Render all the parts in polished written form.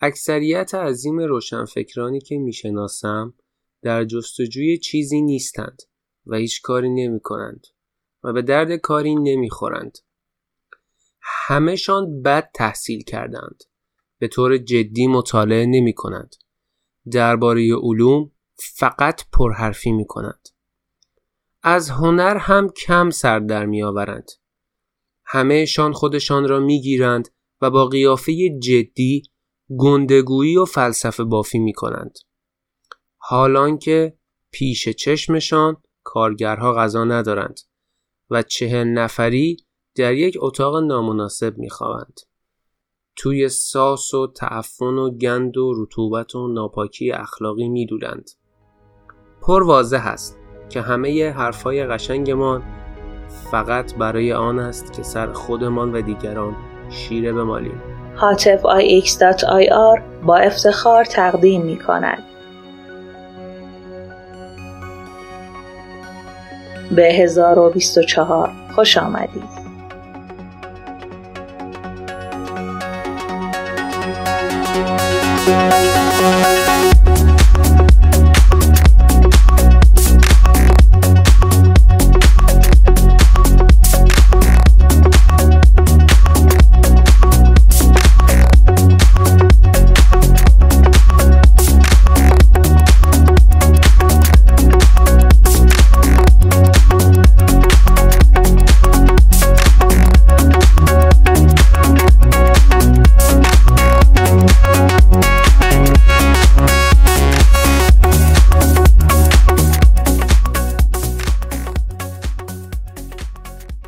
اکثریت عظیم روشنفکرانی که میشناسم در جستجوی چیزی نیستند و هیچ کاری نمی کنند و به درد کاری نمی خورند. همه‌شان بد تحصیل کردند. به طور جدی مطالعه نمی کنند. درباره علوم فقط پرحرفی می کنند. از هنر هم کم سر در می آورند. همه‌شان خودشان را می گیرند و با قیافه جدی گندگویی و فلسفه بافی می کنند. حالان که پیش چشمشان کارگرها غذا ندارند و 40 نفری در یک اتاق نامناسب می‌خوابند. توی ساس و تعفن و گند و رطوبت و ناپاکی اخلاقی می‌دولند. پر واضح است که همه حرفای قشنگمان فقط برای آن است که سر خودمان و دیگران شیره بمالیم. hatifix.ir با افتخار تقدیم می‌کند. به 1024 خوش آمدید.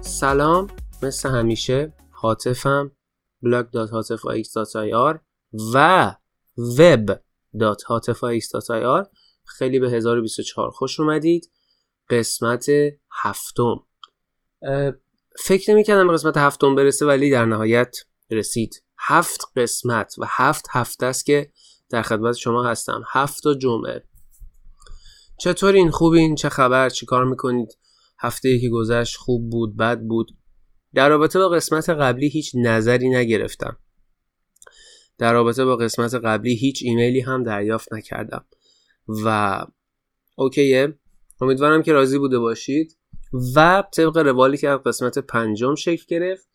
سلام، مثل همیشه هاتفم blog.hatifix.ir و web.hatifix.ir. خیلی به 1024 خوش اومدید. قسمت 7. فکر نمی‌کردم به قسمت 7 برسه ولی در نهایت رسید. 7 قسمت و 7 هفته است که در خدمت شما هستم. 7 جمعه. چطورین؟ خوبین؟ چه خبر؟ چی کار میکنید؟ هفته‌ای که گذشت خوب بود، بد بود؟ در رابطه با قسمت قبلی هیچ نظری نگرفتم. در رابطه با قسمت قبلی هیچ ایمیلی هم دریافت نکردم و اوکیه. امیدوارم که راضی بوده باشید و طبق روالی که قسمت 5 شکل گرفت،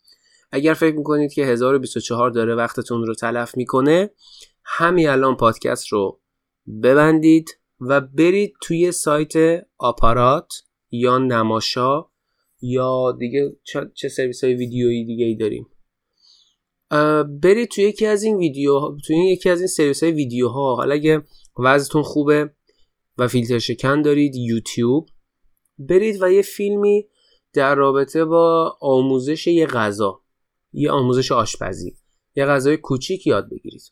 اگر فکر میکنید که 1024 داره وقتتون رو تلف میکنه، همین الان پادکست رو ببندید و برید توی سایت آپارات یا نماشا یا دیگه چه سرویس های ویدیویی دیگه ای داریم. برید توی یکی از این ویدیوها، توی یکی از این سرویس های ویدیوها، حالا اگه وضعتون خوبه و فیلتر شکن دارید، یوتیوب برید و یه فیلمی در رابطه با آموزش یه غذا، یه آموزش آشپزی، یه غذای کوچیک یاد بگیرید.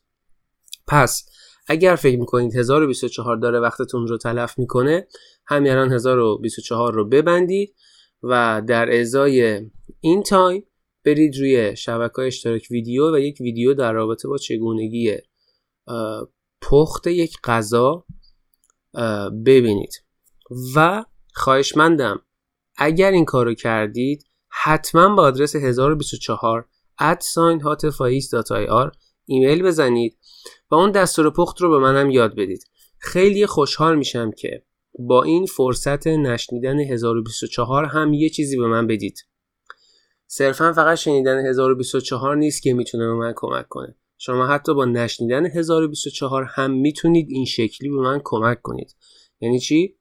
پس اگر فکر میکنید 1024 داره وقتتون رو تلف میکنه، همین الان 1024 رو ببندید و در ازای این تایم برید روی شبکه‌های اشتراک ویدیو و یک ویدیو در رابطه با چگونگی پخت یک غذا ببینید. و خواهشمندم اگر این کارو کردید، حتما با آدرس 1024@hatifix.ir ایمیل بزنید و اون دستور پخت رو به منم یاد بدید. خیلی خوشحال میشم که با این فرصت نشنیدن 1024 هم یه چیزی به من بدید. صرفا فقط شنیدن 1024 نیست که میتونه به من کمک کنه. شما حتی با نشنیدن 1024 هم میتونید این شکلی به من کمک کنید. یعنی چی؟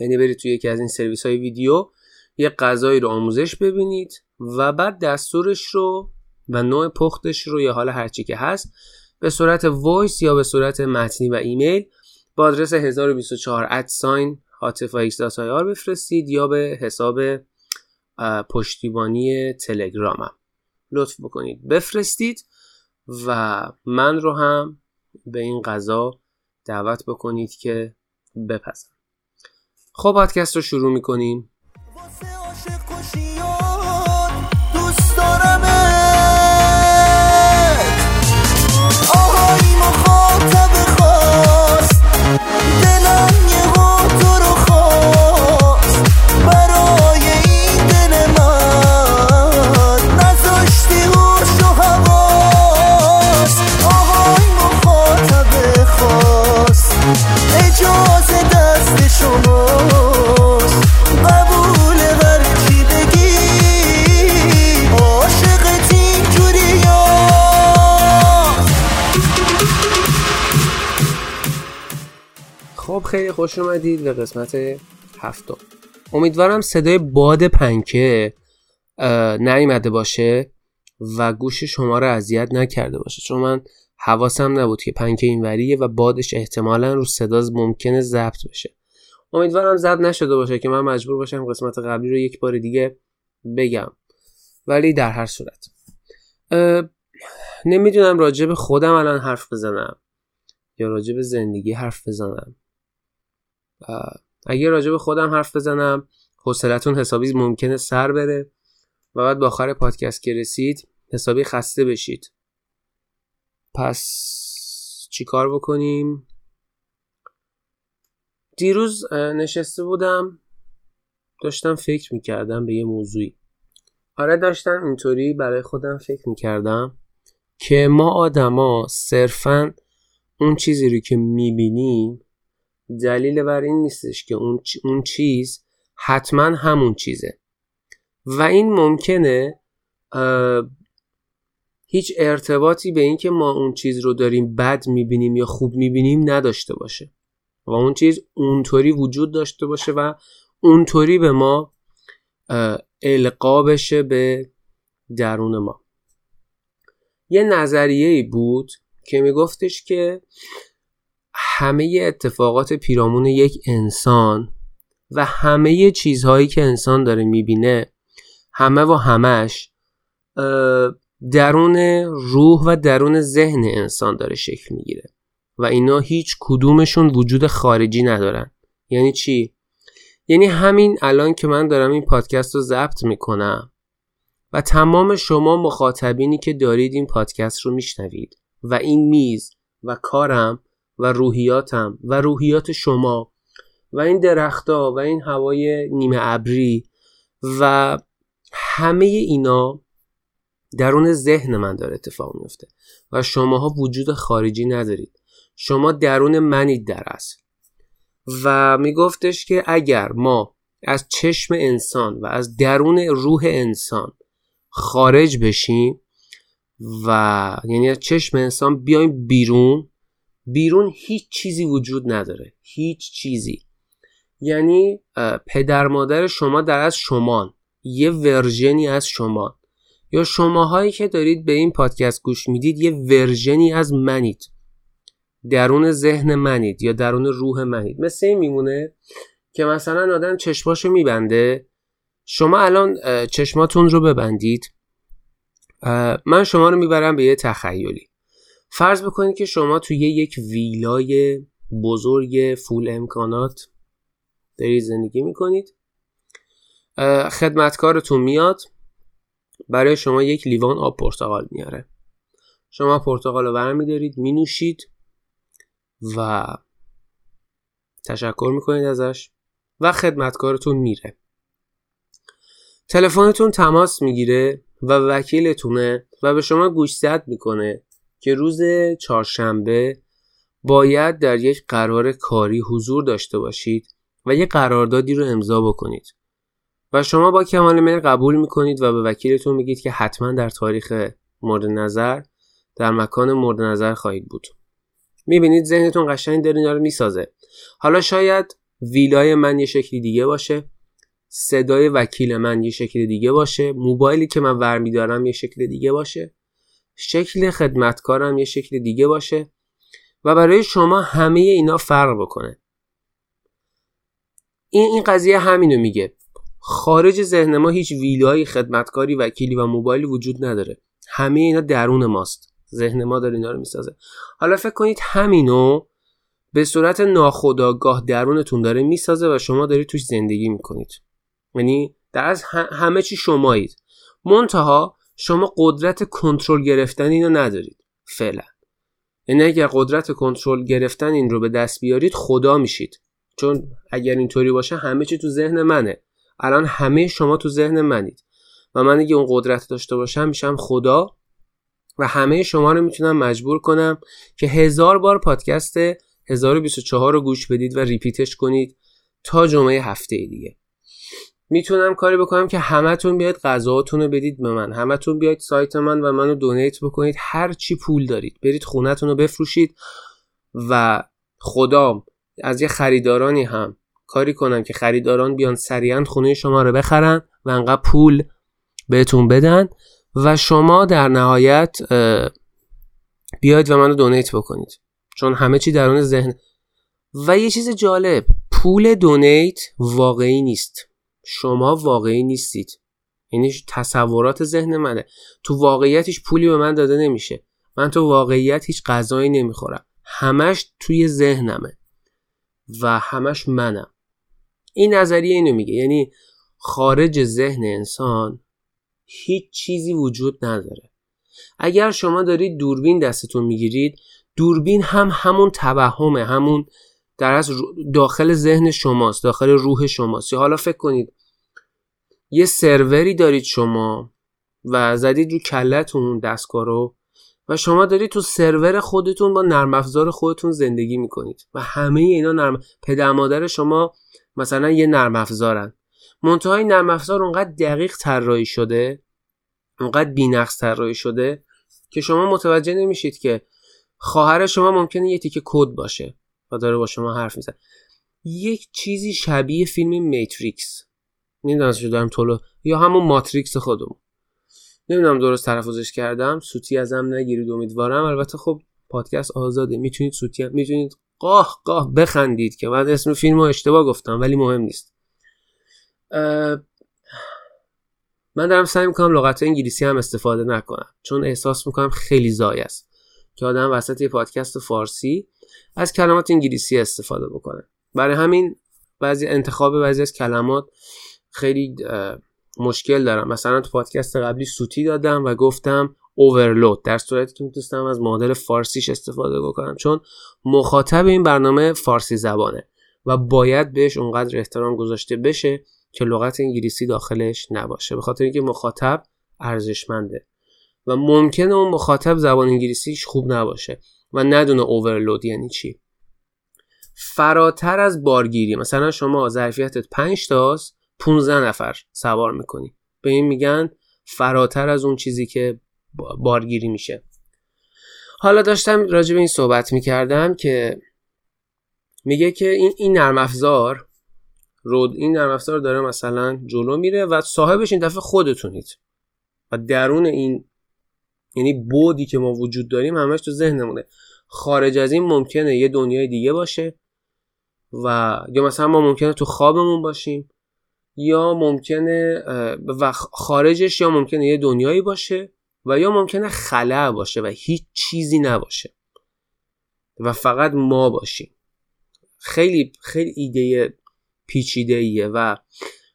یعنی برید توی یکی از این سرویس های ویدیو یه غذایی رو آموزش ببینید و بعد دستورش رو و نوع پختش رو یا حالا هرچی که هست به صورت وایس یا به صورت متنی و ایمیل با آدرس 1024@hatifix.ir بفرستید یا به حساب پشتیبانی تلگرامم لطف بکنید بفرستید و من رو هم به این غذا دعوت بکنید که بپزم. خب پادکست رو شروع میکنیم. خب خیلی خوش اومدید به قسمت 70. امیدوارم صدای باد پنکه نیامده باشه و گوش شما رو اذیت نکرده باشه، چون من حواسم نبود که پنکه اینوریه و بادش احتمالاً رو صدا ممکنه ضبط بشه. امیدوارم ضبط نشده باشه که من مجبور باشم قسمت قبلی رو یک بار دیگه بگم، ولی در هر صورت نمیدونم راجع به خودم الان حرف بزنم یا راجع به زندگی حرف بزنم. اگه راجع به خودم حرف بزنم حوصلتون حسابی ممکنه سر بره و بعد با آخر پادکست که رسید حسابی خسته بشید. پس چی کار بکنیم؟ دیروز نشسته بودم داشتم فکر میکردم به یه موضوعی. آره داشتم اینطوری برای خودم فکر میکردم که ما آدما صرفاً اون چیزی رو که میبینیم دلیل بر این نیستش که اون چیز حتما همون چیزه و این ممکنه هیچ ارتباطی به این که ما اون چیز رو داریم بد میبینیم یا خوب میبینیم نداشته باشه و اون چیز اونطوری وجود داشته باشه و اونطوری به ما القا بشه به درون ما. یه نظریه‌ای بود که میگفتش که همه اتفاقات پیرامون یک انسان و همه چیزهایی که انسان داره میبینه، همه و همش درون روح و درون ذهن انسان داره شکل میگیره و اینا هیچ کدومشون وجود خارجی ندارن. یعنی چی؟ یعنی همین الان که من دارم این پادکست رو ضبط میکنم و تمام شما مخاطبینی که دارید این پادکست رو میشنوید و این میز و کارم و روحیاتم و روحیات شما و این درخت‌ها و این هوای نیمه ابری و همه اینا درون ذهن من داره اتفاق میفته و شماها وجود خارجی ندارید. شما درون منید در اصل. و میگفتش که اگر ما از چشم انسان و از درون روح انسان خارج بشیم و یعنی از چشم انسان بیایم بیرون هیچ چیزی وجود نداره، هیچ چیزی. یعنی پدر مادر شما در از شمان، یه ورژنی از شمان، یا شماهایی که دارید به این پادکست گوش میدید یه ورژنی از منید، درون ذهن منید یا درون روح منید. مثل این میمونه که مثلا آدم چشماشو میبنده، شما الان چشماتون رو ببندید، من شما رو میبرم به یه تخیلی. فرض بکنید که شما توی یک ویلای بزرگ فول امکانات دارید زندگی میکنید. خدمتکارتون میاد برای شما یک لیوان آب پرتقال میاره، شما پرتقال رو برمیدارید مینوشید و تشکر میکنید ازش و خدمتکارتون میره. تلفنتون تماس میگیره و وکیلتونه و به شما گوشزد میکنه که روز چهارشنبه باید در یک قرار کاری حضور داشته باشید و یک قراردادی رو امضا بکنید و شما با کمال میل قبول میکنید و به وکیلتون میگید که حتما در تاریخ مورد نظر در مکان مورد نظر خواهید بود. میبینید ذهنتون قشنگ داره اینا رو میسازه. حالا شاید ویلای من یه شکلی دیگه باشه، صدای وکیل من یه شکل دیگه باشه، موبایلی که من ور میدارم یه شکل دیگه باشه، شکل خدمتکارم یه شکل دیگه باشه و برای شما همه اینا فرق بکنه. این قضیه همینو میگه. خارج ذهن ما هیچ ویلای، خدمتکاری، وکیلی و موبایلی وجود نداره. همه اینا درون ماست. ذهن ما داره اینا رو میسازه. حالا فکر کنید همینو به صورت ناخودآگاه درونتون داره میسازه و شما دارید توش زندگی میکنید. یعنی در از همه چی شمایید، منتها شما قدرت کنترل گرفتن اینو ندارید فعلا. یعنی اگر قدرت کنترل گرفتن این رو به دست بیارید خدا میشید، چون اگر اینطوری باشه همه چی تو ذهن منه. الان همه شما تو ذهن منید و من اگه اون قدرت داشته باشم میشم خدا و همه شما رو میتونم مجبور کنم که 1000 بار پادکست 1024 رو گوش بدید و ریپیتش کنید تا جمعه هفته دیگه. میتونم کاری بکنم که همتون بیاید غذاهاتون رو بدید به من، همتون بیاید سایت من و منو دونیت بکنید، هر چی پول دارید برید خونتون رو بفروشید و خدا از یه خریدارانی هم کاری کنن که خریداران بیان سریعا خونه شما رو بخرن و انقدر پول بهتون بدن و شما در نهایت بیاید و منو دونیت بکنید، چون همه چی درون ذهن. و یه چیز جالب، پول دونیت واقعی نیست، شما واقعی نیستید، یعنی تصورات ذهن منه، تو واقعیتش پولی به من داده نمیشه، من تو واقعیت هیچ غذایی نمیخورم، همش توی ذهنمه و همش منم. این نظریه اینو میگه، یعنی خارج ذهن انسان هیچ چیزی وجود نداره. اگر شما دارید دوربین دستتون میگیرید، دوربین هم همون توهمه، همون در از داخل ذهن شماست، داخل روح شماست. یا حالا فکر کنید یه سروری دارید شما و زدید رو کلتون دستگارو و شما دارید تو سرور خودتون با نرم افزار خودتون زندگی میکنید و همه اینا پدر مادر شما مثلا یه نرم افزارن، منتهای نرم افزار اونقدر دقیق طراحی شده، اونقدر بی‌نقص طراحی شده که شما متوجه نمیشید که خواهر شما ممکنه یه تیکه کد باشه و داره با شما حرف میزنه. یک چیزی شبیه فیلم میتریکس، نمیدونم چه دارم طلو، یا همون ماتریکس خودمون، نمیدونم درست تلفظش کردم، سوتی ازم نگیرید امیدوارم. البته خب پادکست آزاده، میتونید سوتی، میتونید قاه قاه بخندید که بعد اسم فیلمو اشتباه گفتم ولی مهم نیست. من دارم سعی میکنم لغت انگلیسی هم استفاده نکنم، چون احساس میکنم خیلی ضایع است که آدم وسط یه پادکست فارسی از کلمات انگلیسی استفاده بکنه. برای همین بعضی انتخاب بعضی از کلمات خیلی مشکل دارم. مثلا تو پادکست قبلی سوتی دادم و گفتم اوورلود، در صورتی که میتونستم از مدل فارسیش استفاده بکنم، چون مخاطب این برنامه فارسی زبانه و باید بهش اونقدر احترام گذاشته بشه که لغت انگلیسی داخلش نباشه، به خاطر اینکه مخاطب ارزشمنده و ممکنه اون مخاطب زبان انگلیسیش خوب نباشه و ندونه اوورلود یعنی چی. فراتر از بارگیری، مثلا شما ظرفیتت 5 تاست 15 نفر سوار میکنی، به این میگن فراتر از اون چیزی که بارگیری میشه. حالا داشتم راجع به این صحبت میکردم که میگه که این نرم افزار رود، این نرم افزار داره مثلا جلو میره و صاحبش این دفعه خودتونید و درون این، یعنی بودی که ما وجود داریم همش تو ذهنمونه، خارج از این ممکنه یه دنیای دیگه باشه، و یا مثلا ما ممکنه تو خوابمون باشیم یا ممکنه و خارجش یا ممکنه یه دنیایی باشه و یا ممکنه خلأ باشه و هیچ چیزی نباشه و فقط ما باشیم. خیلی خیلی ایده پیچیده‌ایه و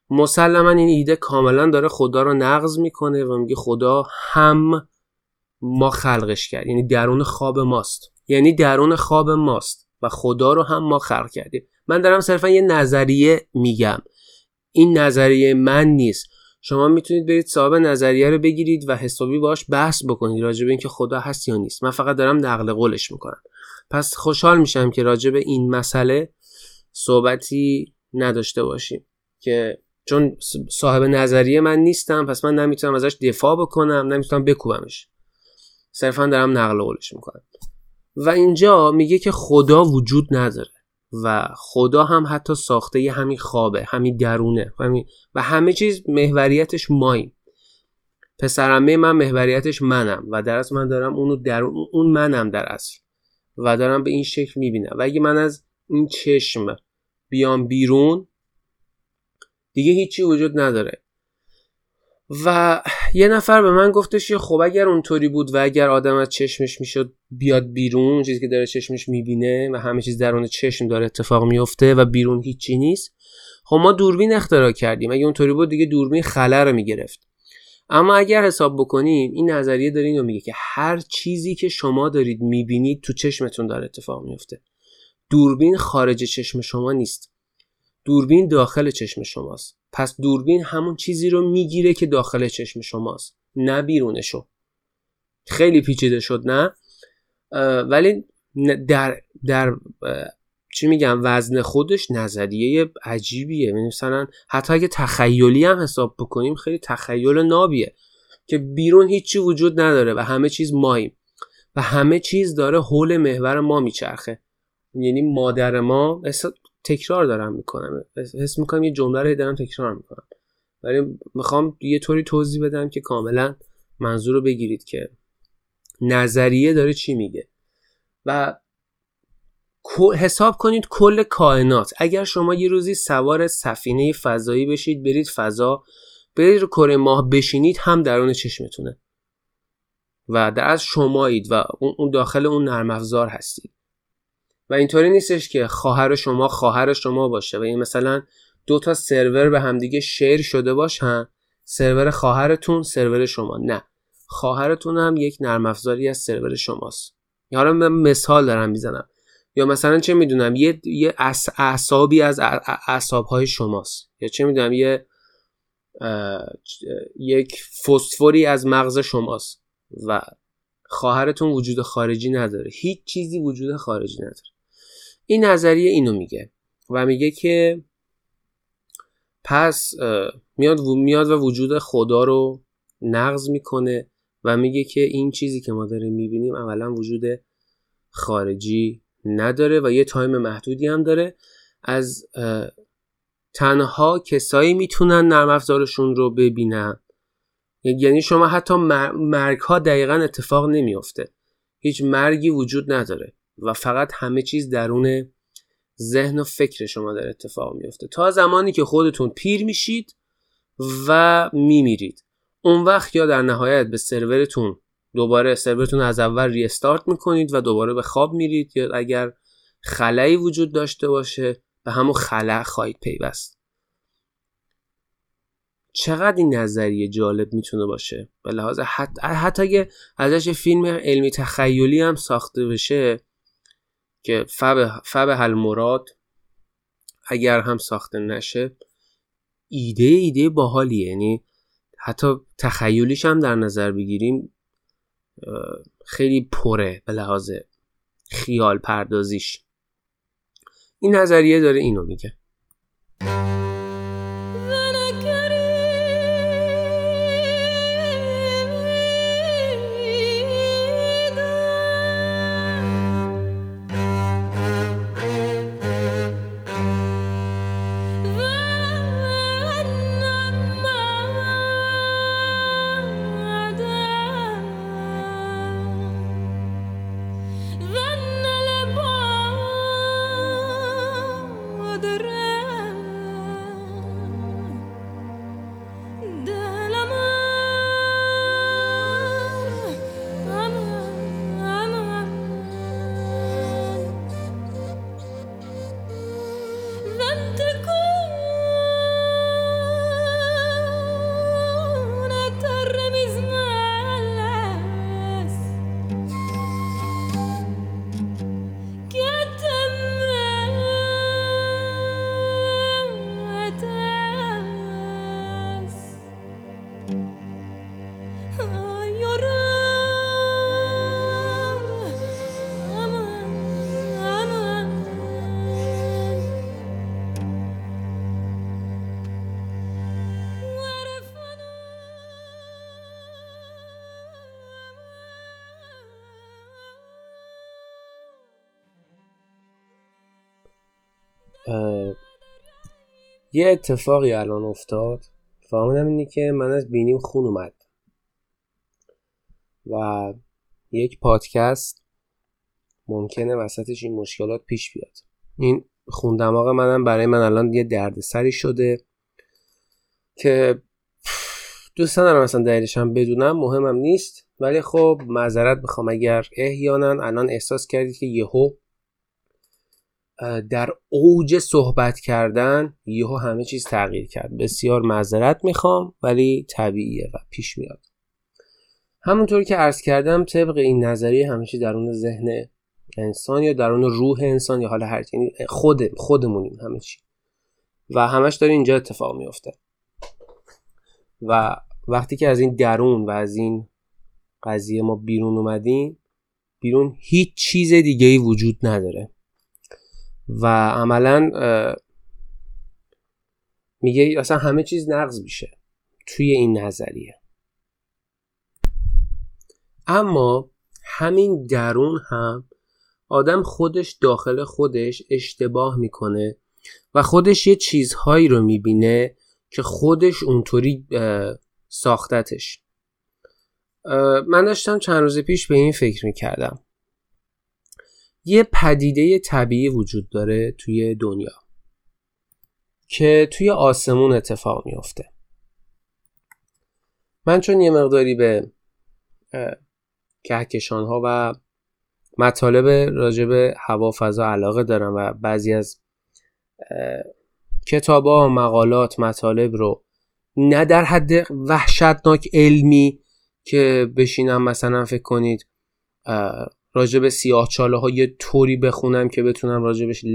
مسلماً این ایده کاملا داره خدا رو نقض میکنه و میگه خدا هم ما خلقش کرد، یعنی درون خواب ماست، یعنی درون خواب ماست و خدا رو هم ما خلق کردیم. من دارم صرفا یه نظریه میگم، این نظریه من نیست، شما میتونید برید صاحب نظریه رو بگیرید و حسابی باش بحث بکنید راجع به اینکه خدا هست یا نیست، من فقط دارم نقل قولش میکنم. پس خوشحال میشم که راجع به این مسئله صحبتی نداشته باشیم، که چون صاحب نظریه من نیستم پس من نمیتونم ازش دفاع بکنم، نمیتونم بکوبمش، صرفا دارم نقل قولش میکنم. و اینجا میگه که خدا وجود نداره و خدا هم حتی ساخته یه همین خوابه، همین درونه، همین و همه چیز محوریتش ماییم، پسرمه من محوریتش منم و در اصل من دارم اونو درون اون منم در اصل و دارم به این شکل میبینم و اگه من از این چشم بیام بیرون دیگه هیچی وجود نداره. و یه نفر به من گفتش خب اگر اونطوری بود و اگر آدم از چشمش میشد بیاد بیرون، چیزی که داره چشمش میبینه و همه چیز درون چشم داره اتفاق میفته و بیرون هیچی نیست، خب ما دوربین اختراع کردیم، اگه اونطوری بود دیگه دوربین خلأ رو میگرفت. اما اگر حساب بکنیم این نظریه داره اینو میگه که هر چیزی که شما دارید میبینید تو چشمتون داره اتفاق میفته، دوربین خارج چشم شما نیست، دوربین داخل چشم شماست. پس دوربین همون چیزی رو میگیره که داخل چشم شماست، نه بیرونشو. خیلی پیچیده شد نه؟ ولی در چی میگم وزن خودش نظریه عجیبیه. مثلا حتی اگه تخیلی هم حساب بکنیم خیلی تخیل نابیه که بیرون هیچی وجود نداره و همه چیز ماییم و همه چیز داره حول محور ما میچرخه. یعنی مادر ما، تکرار دارم میکنم، حس میکنم یه جمله رو دارم تکرار میکنم، ولی میخوام یه طوری توضیح بدم که کاملا منظور رو بگیرید که نظریه داره چی میگه. و حساب کنید کل کائنات، اگر شما یه روزی سوار سفینه فضایی بشید، برید فضا، برید رو کره ماه بشینید، هم درون چشمتونه و در از شمایید و اون داخل اون نرم افزار هستید. و اینطوری نیستش که خواهر شما باشه و این مثلا دو تا سرور به همدیگه شیر شده باشن، سرور خواهرتون سرور شما، نه، خواهرتون هم یک نرم افزاری از سرور شماست. حالا من مثال دارم میزنم، یا مثلا چه میدونم یه اعصابی از اعصاب‌های شماست، یا چه میدونم یک فسفوری از مغز شماست و خواهرتون وجود خارجی نداره، هیچ چیزی وجود خارجی نداره. این نظریه اینو میگه و میگه که پس میاد و وجود خدا رو نقض میکنه و میگه که این چیزی که ما داریم میبینیم اولا وجود خارجی نداره و یه تایم محدودی هم داره، از تنها کسایی میتونن نرم افزارشون رو ببینن. یعنی شما حتی مرگ ها دقیقا اتفاق نمیفته، هیچ مرگی وجود نداره و فقط همه چیز درون ذهن و فکر شما در اتفاق میفته تا زمانی که خودتون پیر میشید و میمیرید. اون وقت یا در نهایت به سرورتون دوباره، سرورتون از اول ریستارت میکنید و دوباره به خواب میرید، یا اگر خلایی وجود داشته باشه به همون خلا خواهید پیوست. چقدر این نظریه جالب میتونه باشه به لحاظ حتی اگه ازش فیلم علمی تخیلی هم ساخته بشه که فبه المراد اگر هم ساخته نشه، ایده باحالیه. یعنی حتی تخیلیش هم در نظر بگیریم خیلی پره به لحاظ خیال پردازیش. این نظریه داره اینو میگه. یه اتفاقی الان افتاد، فهمیدم اینی که من از بینیم خون اومد و یک پادکست ممکنه وسطش این مشکلات پیش بیاد. این خون دماغ منم برای من الان یه دردسری شده که دوست ندارم مثلا دلیلش هم بدونم، مهمم نیست، ولی خب معذرت میخوام اگر احیانا الان احساس کردید که یهو در اوج صحبت کردن یهو همه چیز تغییر کرد، بسیار معذرت میخوام، ولی طبیعیه و پیش میاد. همونطور که عرض کردم طبق این نظریه همیشه درون ذهن انسان یا درون روح انسان یا حالا هر چی، یعنی خودمونیم همه چی و همش داره اینجا اتفاق میفته. و وقتی که از این درون و از این قضیه ما بیرون اومدیم، بیرون هیچ چیز دیگه‌ای وجود نداره و عملا میگه اصلا همه چیز نقض میشه توی این نظریه. اما همین درون هم آدم خودش داخل خودش اشتباه میکنه و خودش یه چیزهایی رو میبینه که خودش اونطوری ساختتش. من داشتم چند روز پیش به این فکر میکردم. یه پدیده طبیعی وجود داره توی دنیا که توی آسمون اتفاق میفته. من چون یه مقداری به کهکشان‌ها و مطالب راجع به هوا فضا علاقه دارم و بعضی از کتاب‌ها، مقالات، مطالب رو نه در حد وحشتناک علمی که بشینم مثلا فکر کنید راجع به سیاه‌چاله‌ها یه طوری بخونم که بتونم راجبش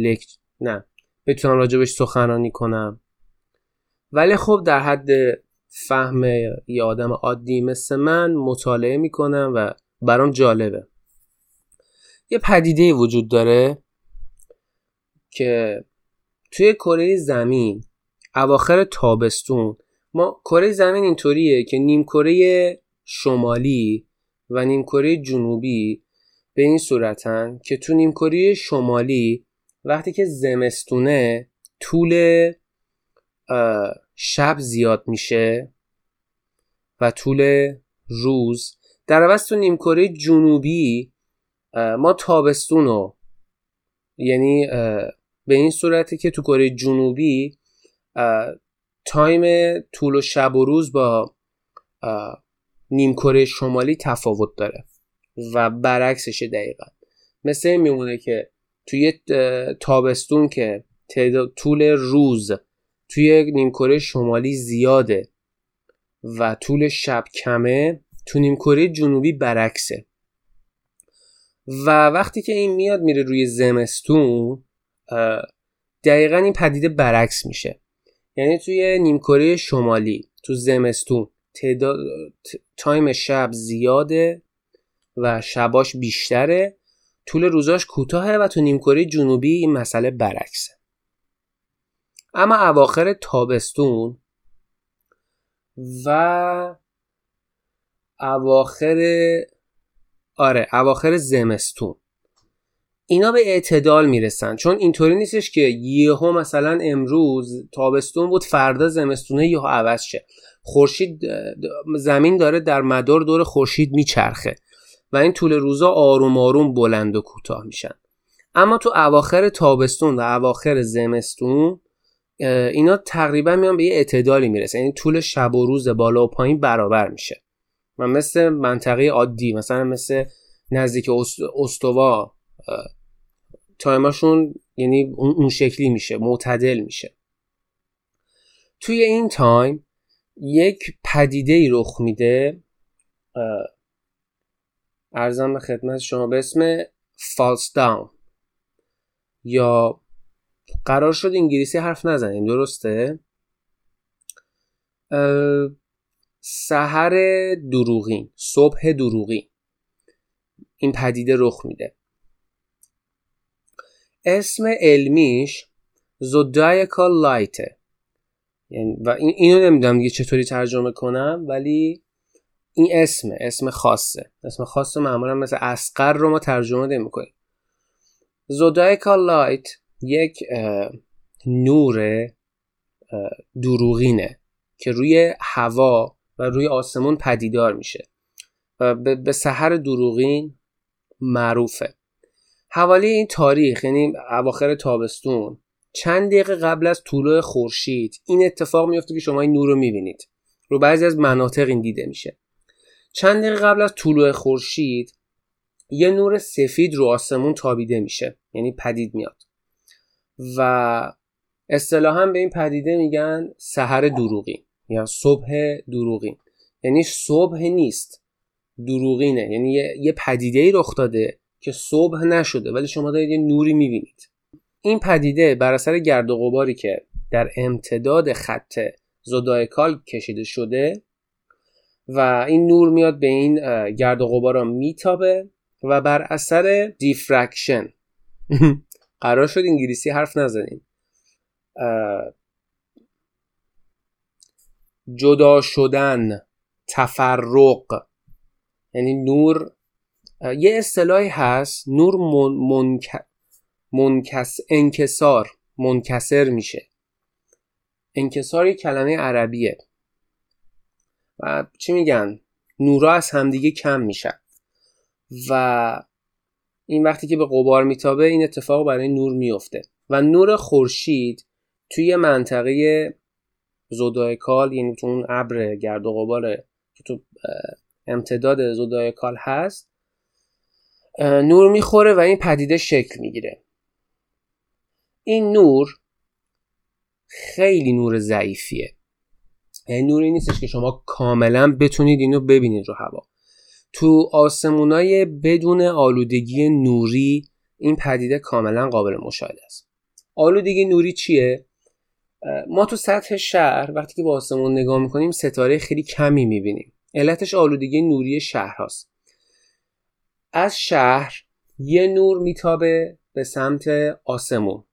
بتونم راجبش سخنرانی کنم، ولی خب در حد فهم یه آدم عادی مثل من مطالعه میکنم و برام جالبه. یه پدیده وجود داره که توی کره زمین اواخر تابستون، ما کره زمین اینطوریه که نیم کره شمالی و نیم کره جنوبی به این صورتن که تو نیم کره شمالی وقتی که زمستونه طول شب زیاد میشه و طول روز، در عوض تو نیم کره جنوبی ما تابستونو، یعنی به این صورته که تو کره جنوبی تایم طول و شب و روز با نیم کره شمالی تفاوت داره و برعکسش دقیقا. مثل این میمونه که توی تابستون که طول روز توی نیمکره شمالی زیاده و طول شب کمه، تو نیمکره جنوبی برعکسه. و وقتی که این میاد میره روی زمستون، دقیقا این پدیده برعکس میشه. یعنی توی نیمکره شمالی تو زمستون تایم شب زیاده و شباش بیشتره، طول روزاش کوتاهه و تو نیمکره جنوبی این مسئله برعکسه. اما اواخر تابستون و اواخر زمستون اینا به اعتدال میرسن، چون اینطوری نیستش که یهو مثلا امروز تابستون بود فردا زمستونه یهو عوض شه. خورشید، زمین داره در مدار دور خورشید میچرخه و این طول روزا آروم آروم بلند و کوتاه میشن. اما تو اواخر تابستون و اواخر زمستون اینا تقریبا میان به یه اعتدالی میرسه، یعنی طول شب و روز بالا و پایین برابر میشه. من مثل منطقه عادی، مثلا مثل نزدیک استوا، تایمشون یعنی اون شکلی میشه، معتدل میشه. توی این تایم یک پدیده‌ای رخ میده، عرضم به خدمت شما، به اسم فالز داون، یا قرار شد انگلیسی حرف نزنیم، درسته؟ سحر دروغین، صبح دروغین، این پدیده رخ میده. اسم علمیش زودایکال لایت، یعنی و اینو نمیدونم دیگه چطوری ترجمه کنم، ولی این اسم خاصه. اسم خاصه معمولا مثل اصغر رو ما ترجمه نمی‌کنیم. زودایکال لایت یک نور دروغینه که روی هوا و روی آسمون پدیدار میشه و به سحر دروغین معروفه. حوالی این تاریخ، یعنی اواخر تابستون، چند دقیقه قبل از طلوع خورشید این اتفاق میفته که شما این نور رو میبینید. رو بعضی از مناطق این دیده میشه. چند دقیقه قبل از طلوع خورشید یه نور سفید رو آسمون تابیده میشه، یعنی پدید میاد و اصطلاحاً به این پدیده میگن سحر دروغین یا صبح دروغین. یعنی صبح نیست، دروغینه، یعنی یه پدیده‌ای رخ داده که صبح نشده ولی شما دارید یه نوری میبینید. این پدیده بر اثر گرد و غباری که در امتداد خط زودایکال کشیده شده و این نور میاد به این گرد و غبارا میتابه و بر اثر دیفرکشن قرار شد انگلیسی حرف نزنیم، جدا شدن، تفرق، یعنی نور یه اصطلاحی هست، نور منکسر میشه. انکسار یه کلمه عربیه و چی میگن؟ نورا از همدیگه کم میشن و این وقتی که به غبار میتابه این اتفاق برای نور میفته و نور خورشید توی منطقه زودایکال، یعنی تو اون ابر گرد و غباره که تو امتداد زودایکال هست، نور میخوره و این پدیده شکل میگیره. این نور خیلی نور ضعیفیه، این نوری نیستش که شما کاملا بتونید اینو ببینید رو هوا. تو آسمونای بدون آلودگی نوری این پدیده کاملا قابل مشاهده است. آلودگی نوری چیه؟ ما تو سطح شهر وقتی که به آسمون نگاه میکنیم ستاره خیلی کمی میبینیم. علتش آلودگی نوری شهر هست. از شهر یه نور میتابه به سمت آسمون،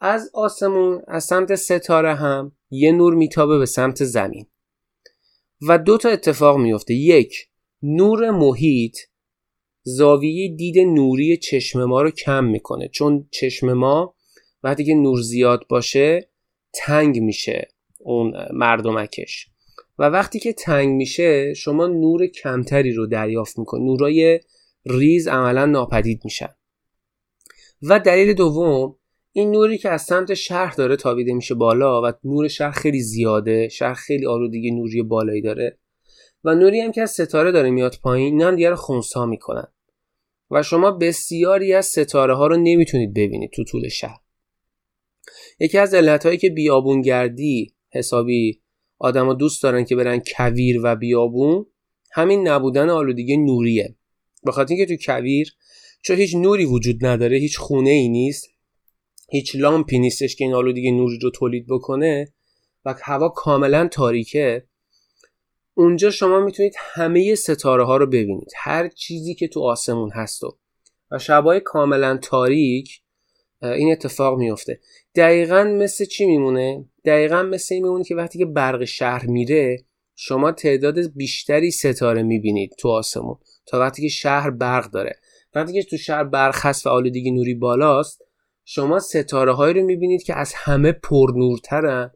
از آسمون از سمت ستاره هم یه نور میتابه به سمت زمین و دو تا اتفاق میفته. یک، نور محیط زاویه دید نوری چشم ما رو کم میکنه، چون چشم ما وقتی که نور زیاد باشه تنگ میشه اون مردمکش و وقتی که تنگ میشه شما نور کمتری رو دریافت میکنه، نورای ریز عملا ناپدید میشن. و دلیل دوم، این نوری که از سمت شهر داره تابیده میشه بالا و نور شهر خیلی زیاده، شهر خیلی آلودگی نوری بالایی داره و نوری هم که از ستاره داره میاد پایین، اینا هم دیگه رو خنثی میکنن و شما بسیاری از ستاره ها رو نمیتونید ببینید تو طول شهر. یکی از علتهایی که بیابونگردی حسابی آدما دوست دارن که برن کویر و بیابون، همین نبودن آلودگی نوریه. به خاطر اینکه تو کویر چون هیچ نوری وجود نداره، هیچ خونه‌ای نیست، هیچ لامپی نیستش که این آلودگی نوری رو تولید بکنه و هوا کاملا تاریکه، اونجا شما میتونید همه ستاره ها رو ببینید، هر چیزی که تو آسمون هست و شبای کاملا تاریک این اتفاق میفته. دقیقاً مثل چی میمونه؟ دقیقاً مثل این میمونه که وقتی که برق شهر میره شما تعداد بیشتری ستاره میبینید تو آسمون تا وقتی که شهر برق داره. وقتی که تو شهر برق هست و آلودگی نوری بالاست، شما ستاره هایی رو میبینید که از همه پرنورترن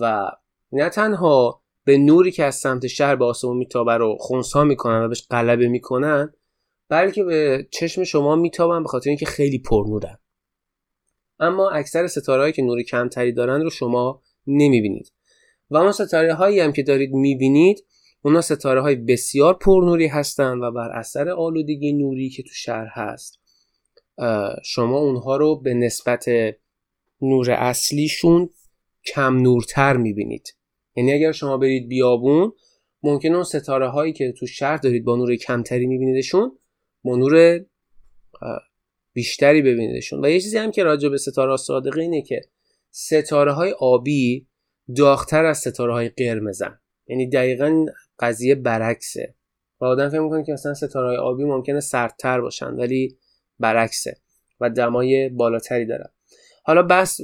و نه تنها به نوری که از سمت شهر به آسمون میتابه رو خنثی میکنن و بهش غلبه میکنن، بلکه به چشم شما میتابن به خاطر اینکه خیلی پرنورن. اما اکثر ستاره هایی که نور کمتری دارن رو شما نمیبینید و اون ستاره هایی هم که دارید میبینید اونا ستاره های بسیار پرنوری هستن و بر اثر آلودگی نوری که تو شهر هست شما اونها رو به نسبت نور اصلیشون کم نورتر میبینید. یعنی اگر شما برید بیابون ممکنه اون ستاره هایی که تو شهر دارید با نور کمتری میبینیدشون با نور بیشتری ببینیدشون. و یه چیزی هم که راجع به ستاره صادقه اینه که ستاره های آبی داغ‌تر از ستاره های قرمزن، یعنی دقیقاً قضیه برعکسه و آدم فکر میکنه که مثلا ستاره های آبی ممکنه سردتر باشن ولی برعکسه و دمای بالاتری دارن. حالا بس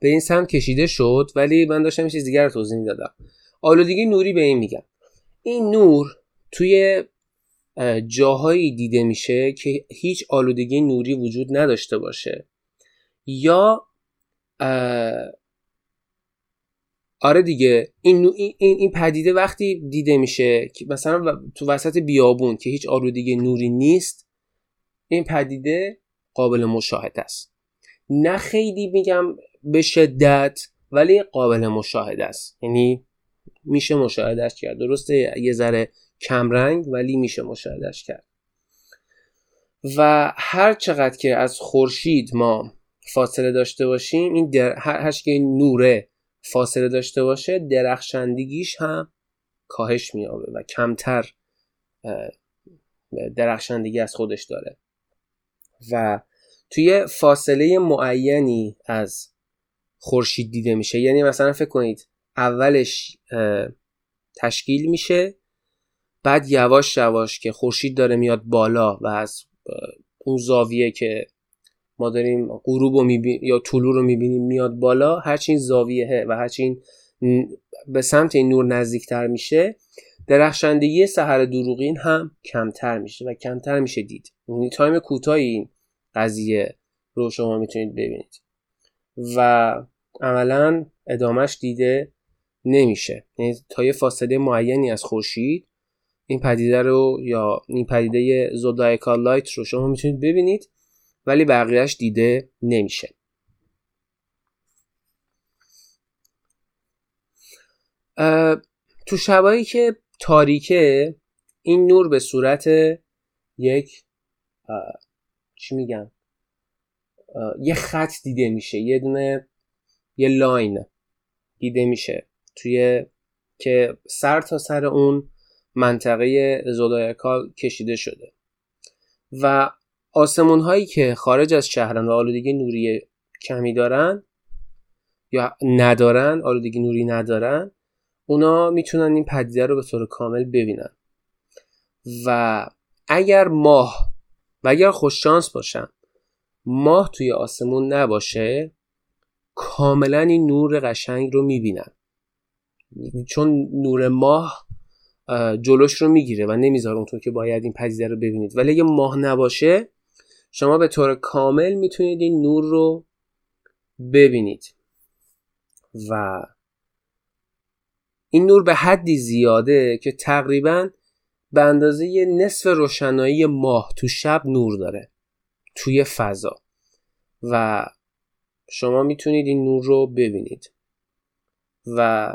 به این سمت کشیده شد ولی من داشتم چیز دیگر رو توضیح میدادم. آلودگی نوری به این میگن. این نور توی جاهایی دیده میشه که هیچ آلودگی نوری وجود نداشته باشه یا آره دیگه این پدیده وقتی دیده میشه که مثلا تو وسط بیابون که هیچ آلودگی نوری نیست، این پدیده قابل مشاهده است. نه خیلی میگم به شدت ولی قابل مشاهده است، یعنی میشه مشاهدهش کرد. درسته یه ذره کم رنگ ولی میشه مشاهدهش کرد. و هر چقدر که از خورشید ما فاصله داشته باشیم، این هرش که نوره فاصله داشته باشه درخشندگیش هم کاهش می‌یابه و کمتر درخشندگی از خودش داره و توی فاصله معینی از خورشید دیده میشه. یعنی مثلا فکر کنید اولش تشکیل میشه، بعد یواش یواش که خورشید داره میاد بالا و از اون زاویه که ما داریم غروب رو میبینیم یا طلوع رو میبینیم میاد بالا، هرچی این زاویه و هرچی به سمت این نور نزدیکتر میشه درخشندگی سحر دروغین هم کمتر میشه و کمتر میشه دید. یعنی تایم کوتاهی این قضیه رو شما میتونید ببینید و عملا ادامهش دیده نمیشه. یعنی تا یه فاصله معینی از خورشید این پدیده رو یا این پدیده زودایکال لایت رو شما میتونید ببینید ولی بقیهش دیده نمیشه. تو شبایی که تاریکه این نور به صورت یک یه خط دیده میشه، یه لاین دیده میشه توی که سر تا سر اون منطقه زودایکال کشیده شده و آسمون هایی که خارج از شهرن و آلودگی نوری کمی دارن یا ندارن، آلودگی نوری ندارن، اونا میتونن این پدیده رو به طور کامل ببینن و اگر ماه و اگر خوششانس باشن ماه توی آسمون نباشه کاملا این نور قشنگ رو میبینن، چون نور ماه جلوش رو میگیره و نمیذاره اونطور که باید این پدیده رو ببینید. ولی اگه ماه نباشه شما به طور کامل میتونید این نور رو ببینید و این نور به حدی زیاده که تقریبا به اندازه نصف روشنایی ماه تو شب نور داره توی فضا و شما میتونید این نور رو ببینید و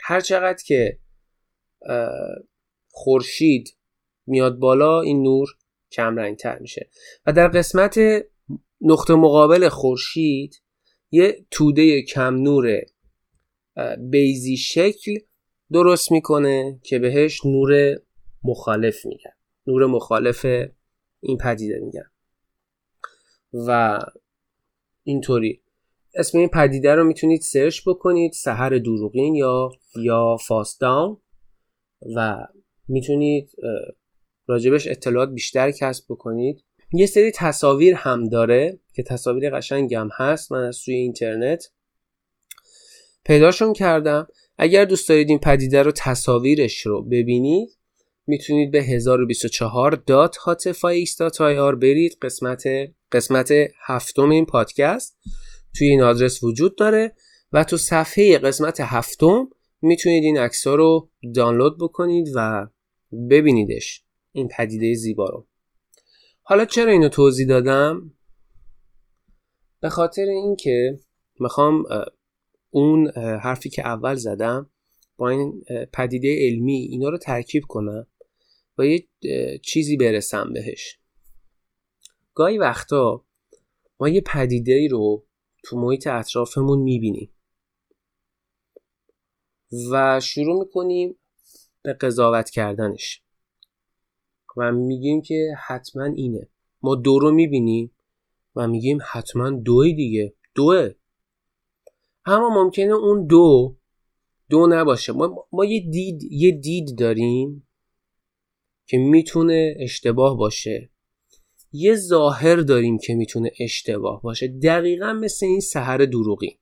هر چقدر که خورشید میاد بالا این نور کم رنگ تر میشه و در قسمت نقطه مقابل خورشید یه توده کم نور بیزی شکل درست میکنه که بهش نور مخالف میگن، نور مخالف این پدیده میگن و اینطوری اسم این پدیده رو میتونید سرچ بکنید، سحر دروغین یا فاست داون، و میتونید راجبش اطلاعات بیشتر کسب بکنید. یه سری تصاویر هم داره که تصاویر قشنگ هم هست، من از توی اینترنت پیداشون کردم. اگر دوست دارید این پدیده رو تصاویرش رو ببینید میتونید به 1024.hotfix.ir برید، قسمت هفتم این پادکست توی این آدرس وجود داره و تو صفحه قسمت هفتم میتونید این عکس‌ها رو دانلود بکنید و ببینیدش، این پدیده زیبا رو. حالا چرا اینو توضیح دادم؟ به خاطر اینکه میخوام اون حرفی که اول زدم با این پدیده علمی اینا رو ترکیب کنم و یه چیزی برسم بهش. گاهی وقتا ما یه پدیده رو تو محیط اطرافمون میبینیم و شروع میکنیم به قضاوت کردنش و میگیم که حتما اینه. ما دو رو میبینیم و میگیم حتما دوی دیگه، دوه. اما ممکنه اون دو نباشه. ما یه دید داریم که میتونه اشتباه باشه، یه ظاهر داریم که میتونه اشتباه باشه، دقیقا مثل این سحر دروغین.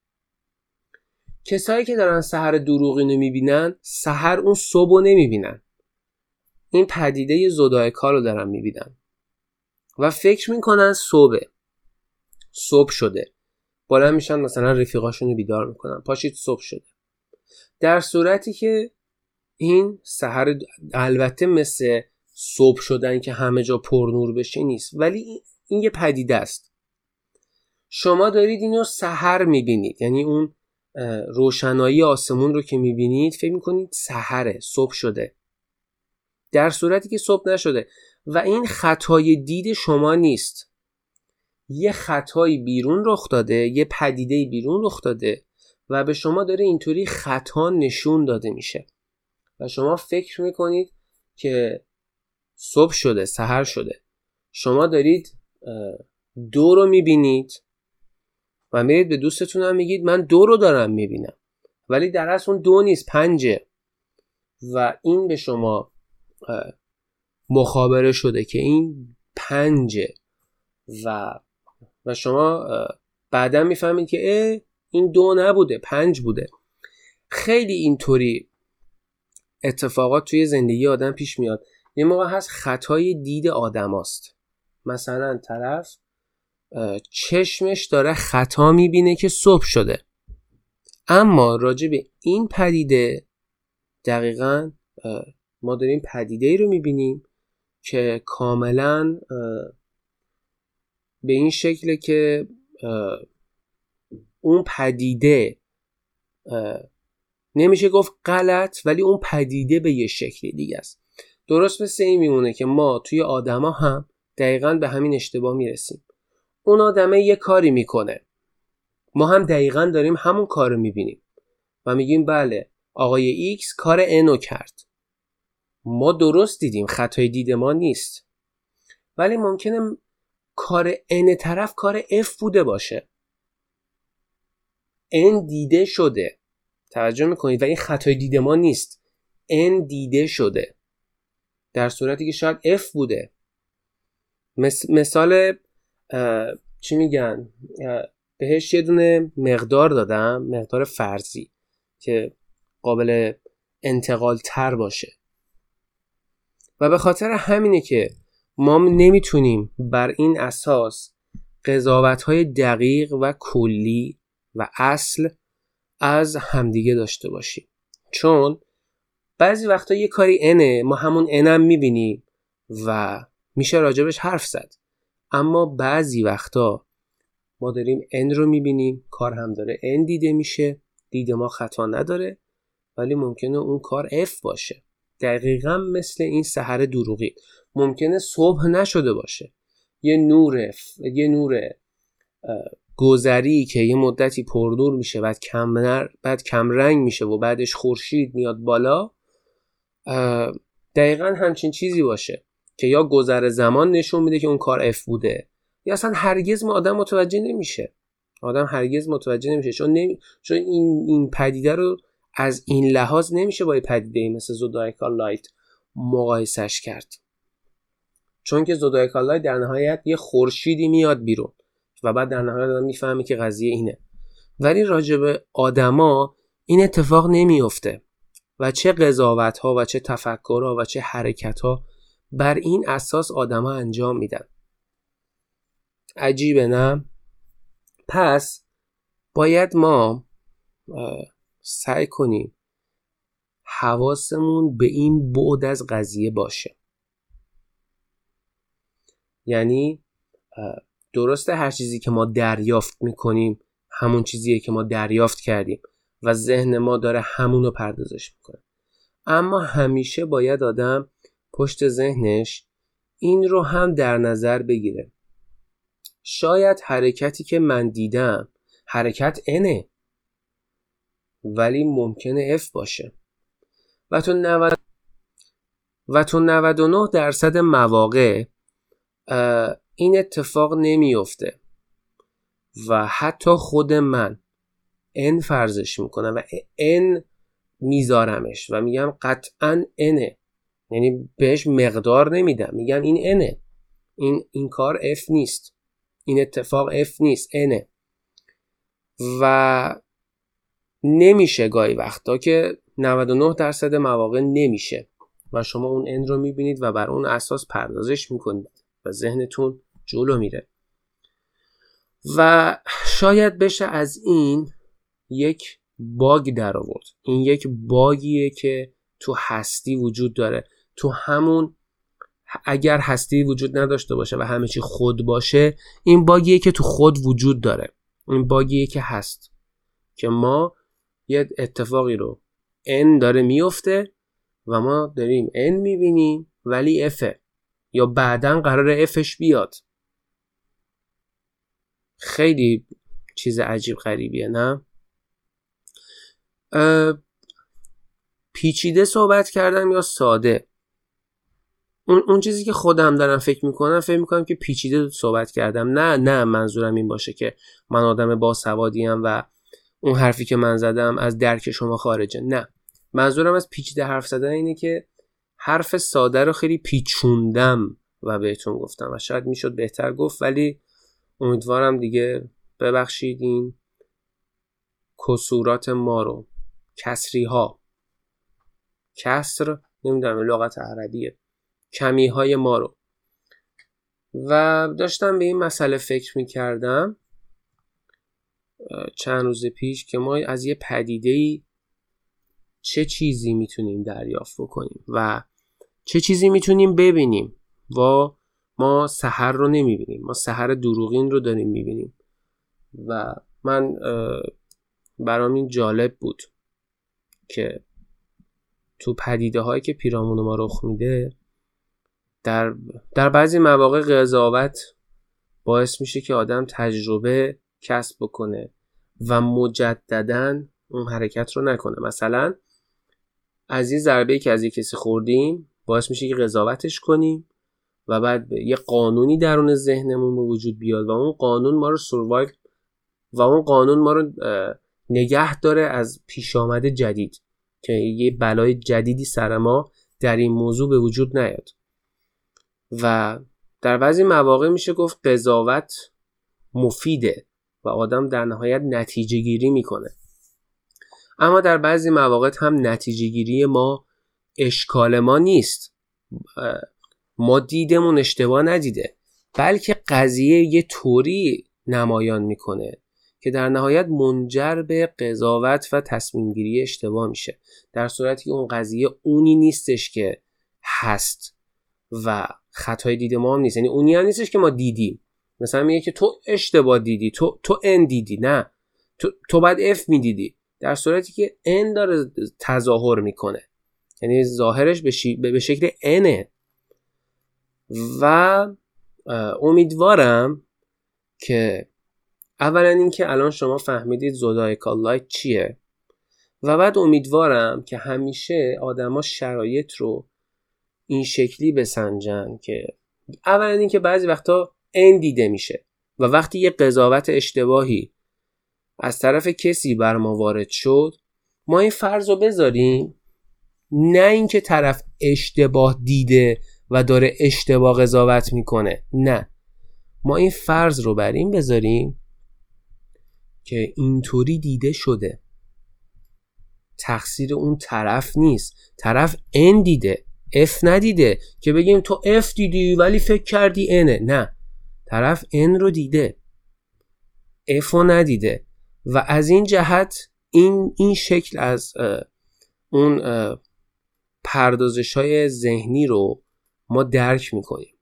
کسایی که دارن سحر دروغین رو میبینن سحر اون صبح رو نمیبینن، این پدیده زودایکال رو دارن میبینن و فکر میکنن صبح شده، بلند میشن مثلا رفیقاشون رو بیدار میکنن پاشید صبح شده، در صورتی که این سحر البته مثل صبح شدن که همه جا پر نور بشه نیست، ولی این یه پدیده است. شما دارید اینو سحر میبینید، یعنی اون روشنایی آسمون رو که میبینید فکر میکنید سحره، صبح شده، در صورتی که صبح نشده و این خطای دید شما نیست. یه خطایی بیرون رخ داده، یه پدیدهی بیرون رخ داده و به شما داره اینطوری خطا نشون داده میشه و شما فکر میکنید که صبح شده، سحر شده. شما دارید دو رو میبینید و میرید به دوستتون هم میگید من دو رو دارم میبینم، ولی در اصل اون دو نیست، پنجه. و این به شما مخابره شده که این پنجه و شما بعداً میفهمید که این دو نبوده، پنج بوده. خیلی اینطوری اتفاقات توی زندگی آدم پیش میاد. یه موقع هست خطای دید آدم هست. مثلا طرف چشمش داره خطا میبینه که صبح شده، اما راجع به این پدیده دقیقاً ما داریم پدیده‌ای رو میبینیم که کاملاً به این شکله که اون پدیده نمیشه گفت غلط، ولی اون پدیده به یه شکلی دیگه است. درست مثل این میمونه که ما توی آدما هم دقیقاً به همین اشتباه میرسیم. اون آدمه یه کاری میکنه، ما هم دقیقاً داریم همون کارو میبینیم و میگیم بله آقای ایکس کار اینو کرد، ما درست دیدیم، خطای دید ما نیست. ولی ممکنه کار این طرف کار اف بوده باشه، این دیده شده، توجه میکنید، و این خطای دید ما نیست، این دیده شده، در صورتی که شاید اف بوده. مثال چی میگن؟ بهش یه دونه مقدار دادم، مقدار فرضی که قابل انتقال تر باشه، و به خاطر همینه که ما نمیتونیم بر این اساس قضاوت‌های دقیق و کلی و اصل از همدیگه داشته باشیم، چون بعضی وقتا یه کاری اینه، ما همون اینم میبینیم و میشه راجبش حرف زد، اما بعضی وقتا ما داریم این رو میبینیم، کار هم داره این دیده میشه، دید ما خطا نداره، ولی ممکنه اون کار اف باشه. دقیقا مثل این سحر دروغی، ممکنه صبح نشده باشه، یه نور گذری که یه مدتی پردور میشه، بعد کم رنگ میشه و بعدش خورشید میاد بالا، دقیقا همچین چیزی باشه که یا گذر زمان نشون میده که اون کار اف بوده، یا اصلا هرگز آدم متوجه نمیشه. آدم هرگز متوجه نمیشه چون این پدیده رو از این لحاظ نمیشه با پدیده مثل زودایکال لایت مقایسش کرد، چون که زودایکال لایت در نهایت یه خورشیدی میاد بیرون و بعد در نهایت آدم میفهمه که قضیه اینه، ولی راجع به آدما این اتفاق نمیفته و چه قضاوت ها و چه تفکر ها و چه حرکت ها بر این اساس آدما انجام میدن. عجیبه نه؟ پس باید ما سعی کنیم حواسمون به این بعد از قضیه باشه. یعنی درسته هر چیزی که ما دریافت میکنیم همون چیزیه که ما دریافت کردیم و ذهن ما داره همونو پردازش میکنه، اما همیشه باید آدم پشت ذهنش این رو هم در نظر بگیره، شاید حرکتی که من دیدم حرکت اینه ولی ممکنه اف باشه، و تو 99% مواقع این اتفاق نمیفته و حتی خود من این فرضش میکنم و این میذارمش و میگم قطعا اینه، یعنی بهش مقدار نمیدم، میگم این اینه، این کار اف نیست، این اتفاق اف نیست، اینه. و نمیشه گاهی وقتا که 99% مواقع نمیشه و شما اون این رو میبینید و بر اون اساس پردازش میکنید و ذهنتون جلو میره، و شاید بشه از این یک باگ در آورد. این یک باگیه که تو هستی وجود داره، تو همون، اگر هستی وجود نداشته باشه و همه چی خود باشه، این باگیه که تو خود وجود داره، این باگیه که هست، که ما یه اتفاقی رو ان داره میفته و ما داریم ان میبینیم ولی افه، یا بعداً قراره افش بیاد. خیلی چیز عجیب غریبیه نه؟ پیچیده صحبت کردم یا ساده؟ اون چیزی که خودم دارم فکر میکنم که پیچیده صحبت کردم. نه منظورم این باشه که من آدم باسوادیم و اون حرفی که من زدم از درک شما خارجه، نه، منظورم از پیچیده حرف زدن اینه که حرف ساده رو خیلی پیچوندم و بهتون گفتم و شاید میشد بهتر گفت، ولی امیدوارم دیگه ببخشید این کسورات ما رو، کسری ها. کسر، نمیدونم لغت عربیه، کمیهای ما رو. و داشتم به این مسئله فکر میکردم چند روز پیش که ما از یه پدیده‌ای چه چیزی میتونیم دریافت بکنیم و چه چیزی میتونیم ببینیم. و ما سحر رو نمیبینیم، ما سحر دروغین رو داریم میبینیم و من برام این جالب بود که تو پدیده هایی که پیرامون ما رخ میده در بعضی مواقع قضاوت باعث میشه که آدم تجربه کسب بکنه و مجدداً اون حرکت رو نکنه. مثلا از یه ضربه‌ای که از یه کسی خوردیم باعث میشه که قضاوتش کنیم و بعد یه قانونی درون ذهنمون به وجود بیاد و اون قانون ما رو سروایو و اون قانون ما رو نگه داره از پیش آمده جدید که یه بلای جدیدی سر ما در این موضوع به وجود نیاد. و در بعضی مواقع میشه گفت قضاوت مفیده و آدم در نهایت نتیجه گیری میکنه، اما در بعضی مواقع هم نتیجه گیری ما اشکال ما نیست، ما دیدمون اشتباه ندیده، بلکه قضیه یه طوری نمایان میکنه که در نهایت منجر به قضاوت و تصمیم گیری اشتباه میشه، در صورتی که اون قضیه اونی نیستش که هست و خطای دید ما هم نیست، یعنی اونی هم نیستش که ما دیدیم. مثلا میگه که تو اشتباه دیدی، تو N دیدی، نه تو باید F میدیدی، در صورتی که N داره تظاهر میکنه، یعنی ظاهرش به شکل N. و امیدوارم که اولا این که الان شما فهمیدید زودایکالایت چیه و بعد امیدوارم که همیشه آدم ها شرایط رو این شکلی بسنجن که اولا این که بعضی وقتا این دیده میشه و وقتی یه قضاوت اشتباهی از طرف کسی بر ما وارد شد ما این فرض رو بذاریم، نه این که طرف اشتباه دیده و داره اشتباه قضاوت میکنه، نه، ما این فرض رو بر این بذاریم که اینطوری دیده شده، تقصیر اون طرف نیست، طرف N دیده F ندیده که بگیم تو F دیدی ولی فکر کردی N، نه، طرف N رو دیده F رو ندیده و از این جهت این شکل از اون پردازش های ذهنی رو ما درک میکنیم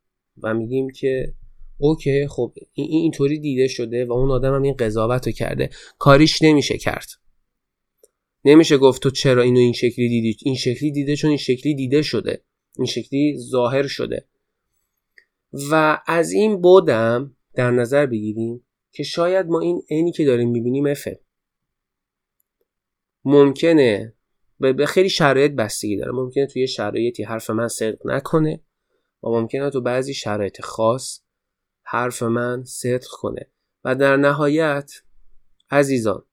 و میگیم که اوکی خب این اینطوری دیده شده و اون آدم هم این قضاوت رو کرده، کاریش نمیشه کرد، نمیشه گفت تو چرا اینو این شکلی دیدی، این شکلی دیده چون این شکلی دیده شده، این شکلی ظاهر شده. و از این بودم در نظر بگیریم که شاید ما این عینی که داریم میبینیم افه، ممکنه به خیلی شرایط بستگی داره، ممکنه توی شرایطی حرف من صدق نکنه و ممکنه تو بعضی شرایط خاص حرف من صدق کنه و در نهایت عزیزان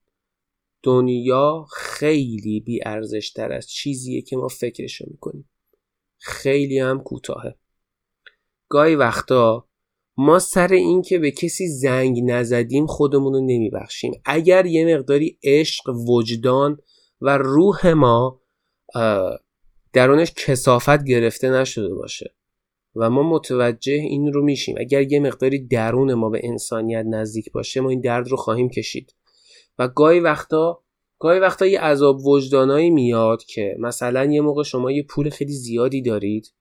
دنیا خیلی بی‌ارزش‌تر از چیزیه که ما فکرشو میکنیم، خیلی هم کوتاهه. گاهی وقتا ما سر این که به کسی زنگ نزدیم خودمونو نمیبخشیم. اگر یه مقداری عشق، وجدان و روح ما درونش کثافت گرفته نشده باشه و ما متوجه این رو میشیم، اگر یه مقداری درون ما به انسانیت نزدیک باشه ما این درد رو خواهیم کشید. و گاهی وقتا یه عذاب وجدانایی میاد که مثلا یه موقع شما یه پول خیلی زیادی دارید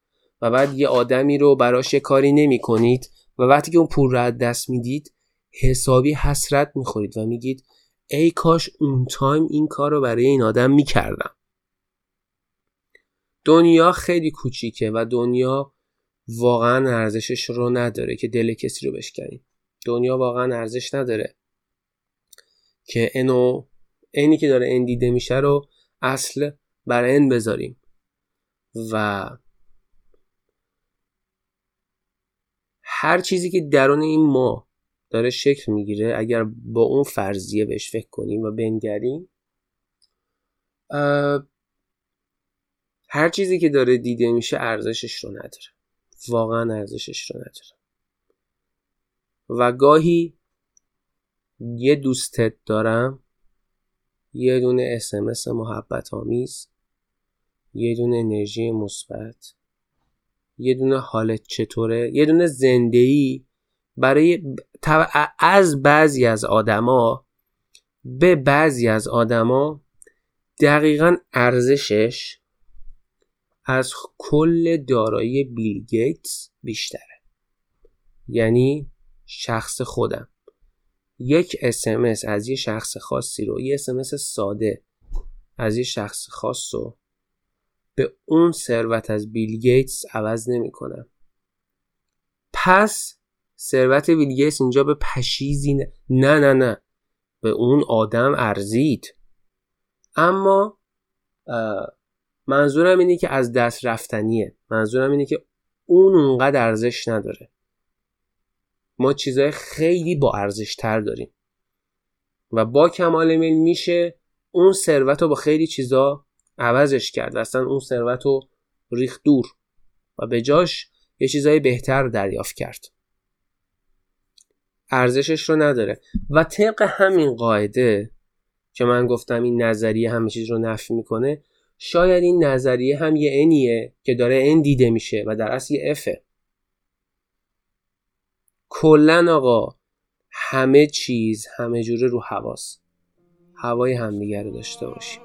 و بعد یه آدمی رو براش یه کاری نمی کنید و وقتی که اون پول رو از دست میدید حسابی حسرت میخورید و میگید ای کاش اون تایم این کار رو برای این آدم میکردم. دنیا خیلی کوچیکه و دنیا واقعا ارزشش رو نداره که دل کسی رو بشکنیم، دنیا واقعا ارزش نداره که اینی که داره این دیده میشه رو اصل بر این بذاریم. و هر چیزی که درون این ما داره شکل میگیره اگر با اون فرضیه بهش فکر کنیم و بنگریم، هر چیزی که داره دیده میشه ارزشش رو نداره، واقعا ارزشش رو نداره. و گاهی یه دوستت دارم، یه دونه SMS محبت آمیز یه دونه انرژی مثبت، یه دونه حالت چطوره، یه دونه زندگی. برای از بعضی از آدما به بعضی از آدما دقیقاً ارزشش از کل دارایی بیل گیتس بیشتره. یعنی شخص خودم یک SMS از یه شخص خاصی رو، یه SMS ساده از یه شخص خاص رو به اون ثروت از بیل گیتس عوض نمی کنم. پس ثروت بیل گیتس اینجا به پشیزی نه به اون آدم ارزید. اما منظورم اینه که از دست رفتنیه، منظورم اینه که اونقدر ارزش نداره. ما چیزای خیلی با ارزش تر داریم و با کمال میل میشه اون ثروت رو با خیلی چیزا عوضش کرد و اصلا اون ثروت رو ریخت دور و به جاش یه چیزای بهتر دریافت کرد. ارزشش رو نداره و طبق همین قاعده که من گفتم این نظریه همه چیز رو نفی میکنه، شاید این نظریه هم یه انیه که داره ان دیده میشه و در اصل یه افه. کلن آقا همه چیز همه جوره رو حواس، هوای همدیگر رو داشته باشیم.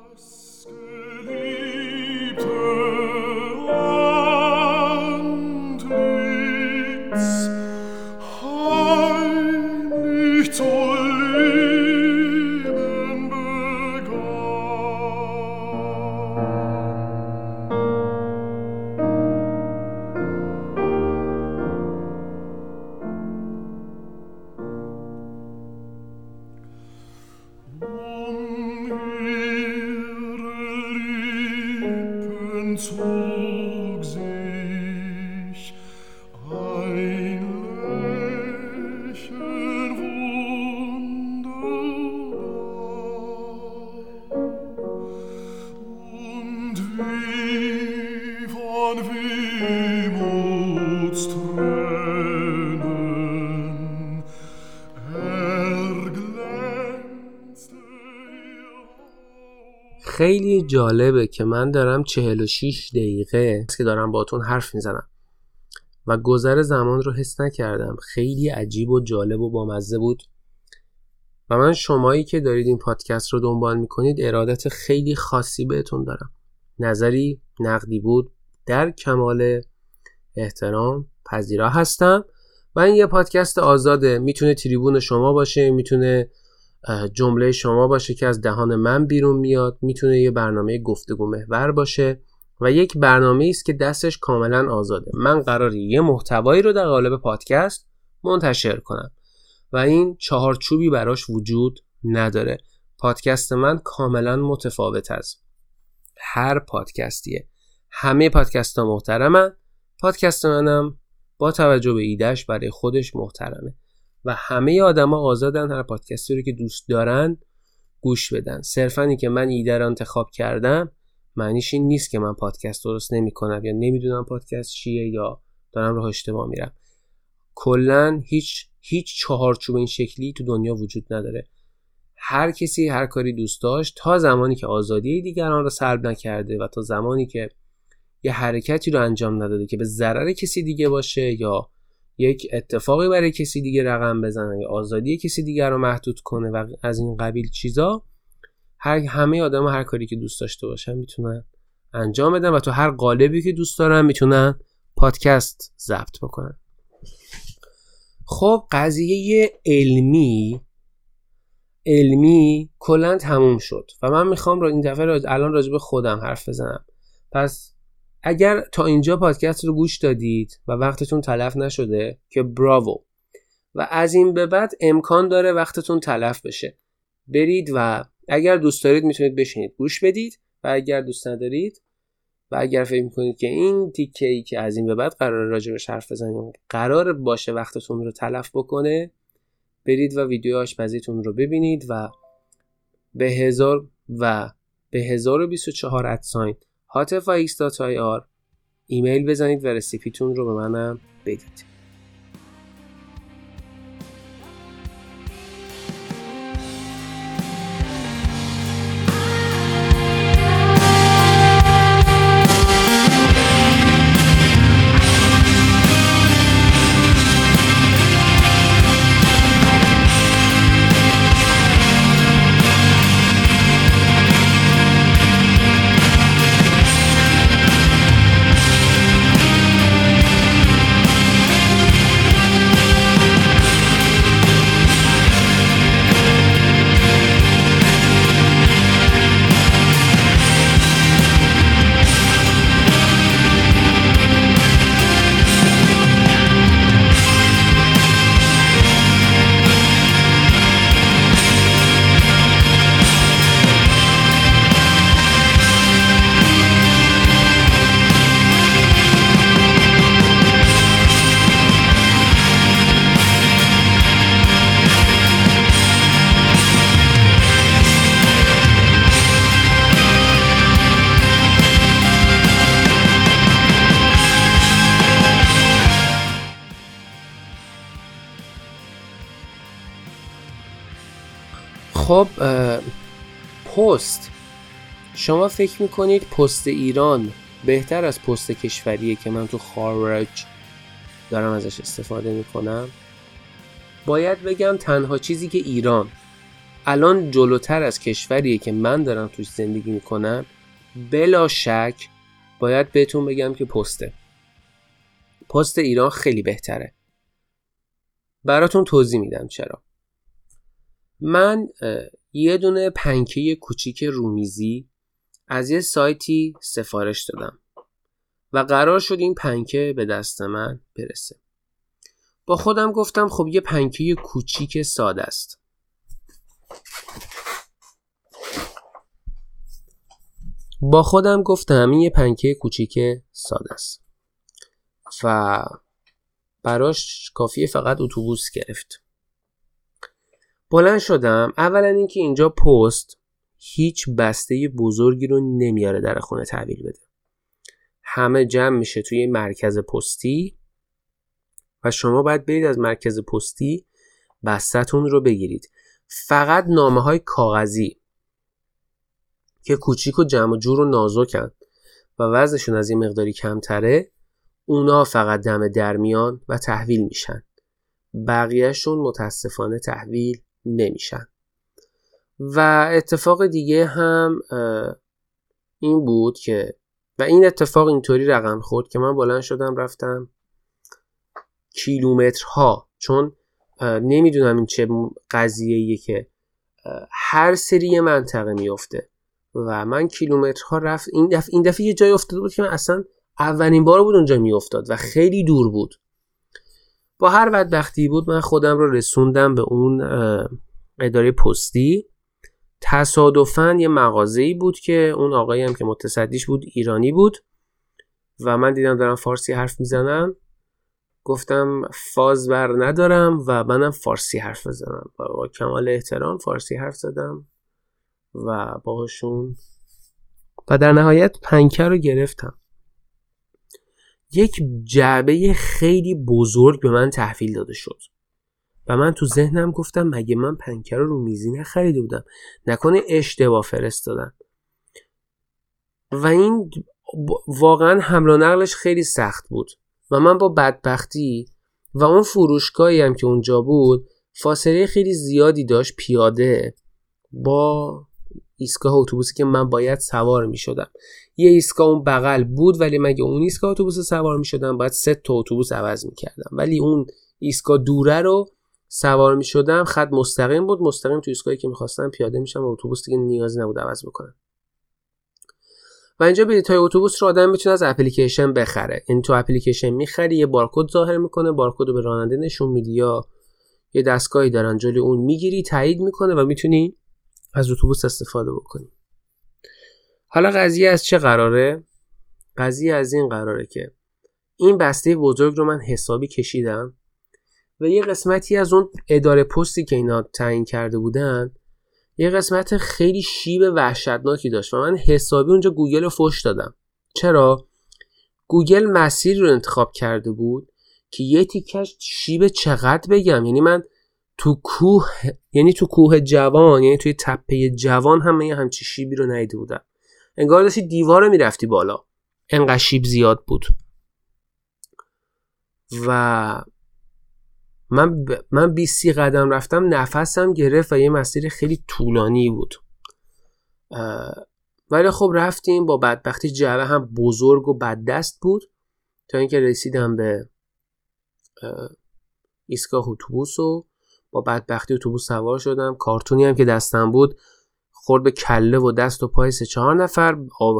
خیلی جالبه که من دارم 46 دقیقه که دارم باهاتون حرف میزنم و گذر زمان رو حس نکردم. خیلی عجیب و جالب و بامزه بود و من شمایی که دارید این پادکست رو دنبال میکنید ارادت خیلی خاصی بهتون دارم. نظری نقدی بود در کمال احترام پذیرا هستم و این یه پادکست آزاده، میتونه تریبون شما باشه، میتونه جمله شما باشه که از دهان من بیرون میاد، میتونه یه برنامه گفتگو محور باشه و یک برنامه است که دستش کاملا آزاده. من قراره یه محتوایی رو در قالب پادکست منتشر کنم و این چهارچوبی براش وجود نداره. پادکست من کاملا متفاوت از هر پادکستیه. همه پادکست ها محترمن، پادکست منم با توجه به ایدهش برای خودش محترمه و همه آدما آزادن هر پادکستی رو که دوست دارن گوش بدن. صرفاً اینکه من ایده رو انتخاب کردم معنیش این نیست که من پادکست درست نمی‌کنم یا نمیدونم پادکست چیه یا دارم راه اشتباه میرم. کلاً هیچ چهارچوب این شکلی تو دنیا وجود نداره. هر کسی هر کاری دوست داشت تا زمانی که آزادی دیگران رو سلب نکرده و تا زمانی که یه حرکتی رو انجام نداده که به ضرر کسی دیگه باشه یا یک اتفاقی برای کسی دیگه رقم بزنه یا آزادی کسی دیگه رو محدود کنه و از این قبیل چیزا، همه آدم هر کاری که دوست داشته باشن میتونن انجام بدن و تو هر قالبی که دوست دارن میتونن پادکست ضبط بکنن. خب قضیه علمی کلاً تموم شد و من میخوام این دفعه الان راجع به خودم حرف بزنم. پس اگر تا اینجا پادکست رو گوش دادید و وقتتون تلف نشده که براوو، و از این به بعد امکان داره وقتتون تلف بشه، برید و اگر دوست دارید میتونید بشینید گوش بدید و اگر دوست ندارید و اگر فکر میکنید که این تیکه‌ای که از این به بعد قرار راجبش حرف بزنیم قرار باشه وقتتون رو تلف بکنه، برید و ویدیو آشپزیتون رو ببینید و به 1024 @ hotfx.ir ایمیل بزنید و رسیپیتون رو به منم بدید. خب پست، شما فکر میکنید پست ایران بهتر از پست کشوریه که من تو خارج دارم ازش استفاده میکنم؟ باید بگم تنها چیزی که ایران الان جلوتر از کشوریه که من دارم توش زندگی میکنم بلا شک باید بهتون بگم که پست ایران خیلی بهتره. براتون توضیح میدم چرا. من یه دونه پنکه کوچیک رومیزی از یه سایتی سفارش دادم و قرار شد این پنکه به دست من برسه. با خودم گفتم خب یه پنکه کوچیک ساده است. و براش کافیه فقط اتوبوس گرفت. بلند شدم. اولا اینکه اینجا پست هیچ بسته بزرگی رو نمیاره در خونه تحویل بده. همه جمع میشه توی مرکز پستی و شما باید برید از مرکز پستی بستتون رو بگیرید. فقط نامه های کاغذی که کوچیک و جمع جور و نازکن و وزنشون از یه مقداری کمتره، اونا فقط دم در میان و تحویل میشن. بقیهشون متاسفانه تحویل نمیشن. و اتفاق دیگه هم این بود که و این اتفاق اینطوری رقم خورد که من بلند شدم رفتم کیلومترها، چون نمیدونم این چه قضیه‌ایه که هر سری منطقه میفته و من کیلومترها رفت. این دفعه یه جای افتاده بود که من اصلا اولین بار بود اونجا میافتاد و خیلی دور بود. با هر بدبختی بود من خودم رو رسوندم به اون اداره پستی. تصادفاً یه مغازه‌ای بود که اون آقایی هم که متصدیش بود ایرانی بود و من دیدم دارم فارسی حرف میزنم، گفتم فاز بر ندارم و منم فارسی حرف بزنم. با کمال احترام فارسی حرف زدم و باهاشون و در نهایت پنکه رو گرفتم. یک جعبه خیلی بزرگ به من تحویل داده شد و من تو ذهنم گفتم مگه من پنکه رو میزی نخریده بودم؟ نکنه اشتباه فرستادن. و این واقعا حمل و نقلش خیلی سخت بود و من با بدبختی و اون فروشگاهی هم که اونجا بود فاصله خیلی زیادی داشت پیاده با ایستگاه اتوبوسی که من باید سوار می شدم. یه ایستگاه اون بغل بود ولی مگه اون ایستگاه اتوبوس سوار می شدم باید 3 تا اتوبوس عوض می کردم، ولی اون ایستگاه دوره رو سوار می شدم، خط مستقیم بود، مستقیم تو ایستگاهی که می خواستم پیاده می شدم و اتوبوس دیگه نیاز نبود عوض بکنم. و اینجا بلیط‌های اتوبوس رو آدم میتونه از اپلیکیشن بخره. این تو اپلیکیشن میخری، یه بارکد ظاهر میکنه، بارکد رو به راننده نشون میدی یا یه دستگاهی دارن جلوی اون میگیری، تایید میکنه و میتونی از اتوبوس استفاده بکنی. حالا قضیه از چه قراره؟ قضیه از این قراره که این بسته بزرگ رو من حسابی کشیدم و یه قسمتی از اون اداره پستی که اینا تعیین کرده بودن یه قسمت خیلی شیب وحشتناکی داشت و من حسابی اونجا گوگل رو فحش دادم. چرا؟ گوگل مسیر رو انتخاب کرده بود که یه تیکش شیب چقدر بگم، یعنی من تو کوه جوان یعنی توی تپه جوان هم یه همچی شیبی رو ندیده بودم. انگار داشتی دیوار رو میرفتی بالا، انقدر شیب زیاد بود. و من 20 قدم رفتم نفسم گرفت و یه مسیر خیلی طولانی بود. ولی خب رفتیم با بدبختی. جعبه هم بزرگ و بد دست بود تا اینکه رسیدم به ایستگاه اتوبوس و با بدبختی اتوبوس سوار شدم. کارتونی هم که دستم بود خورد به کله و دست و پای 3-4 نفر.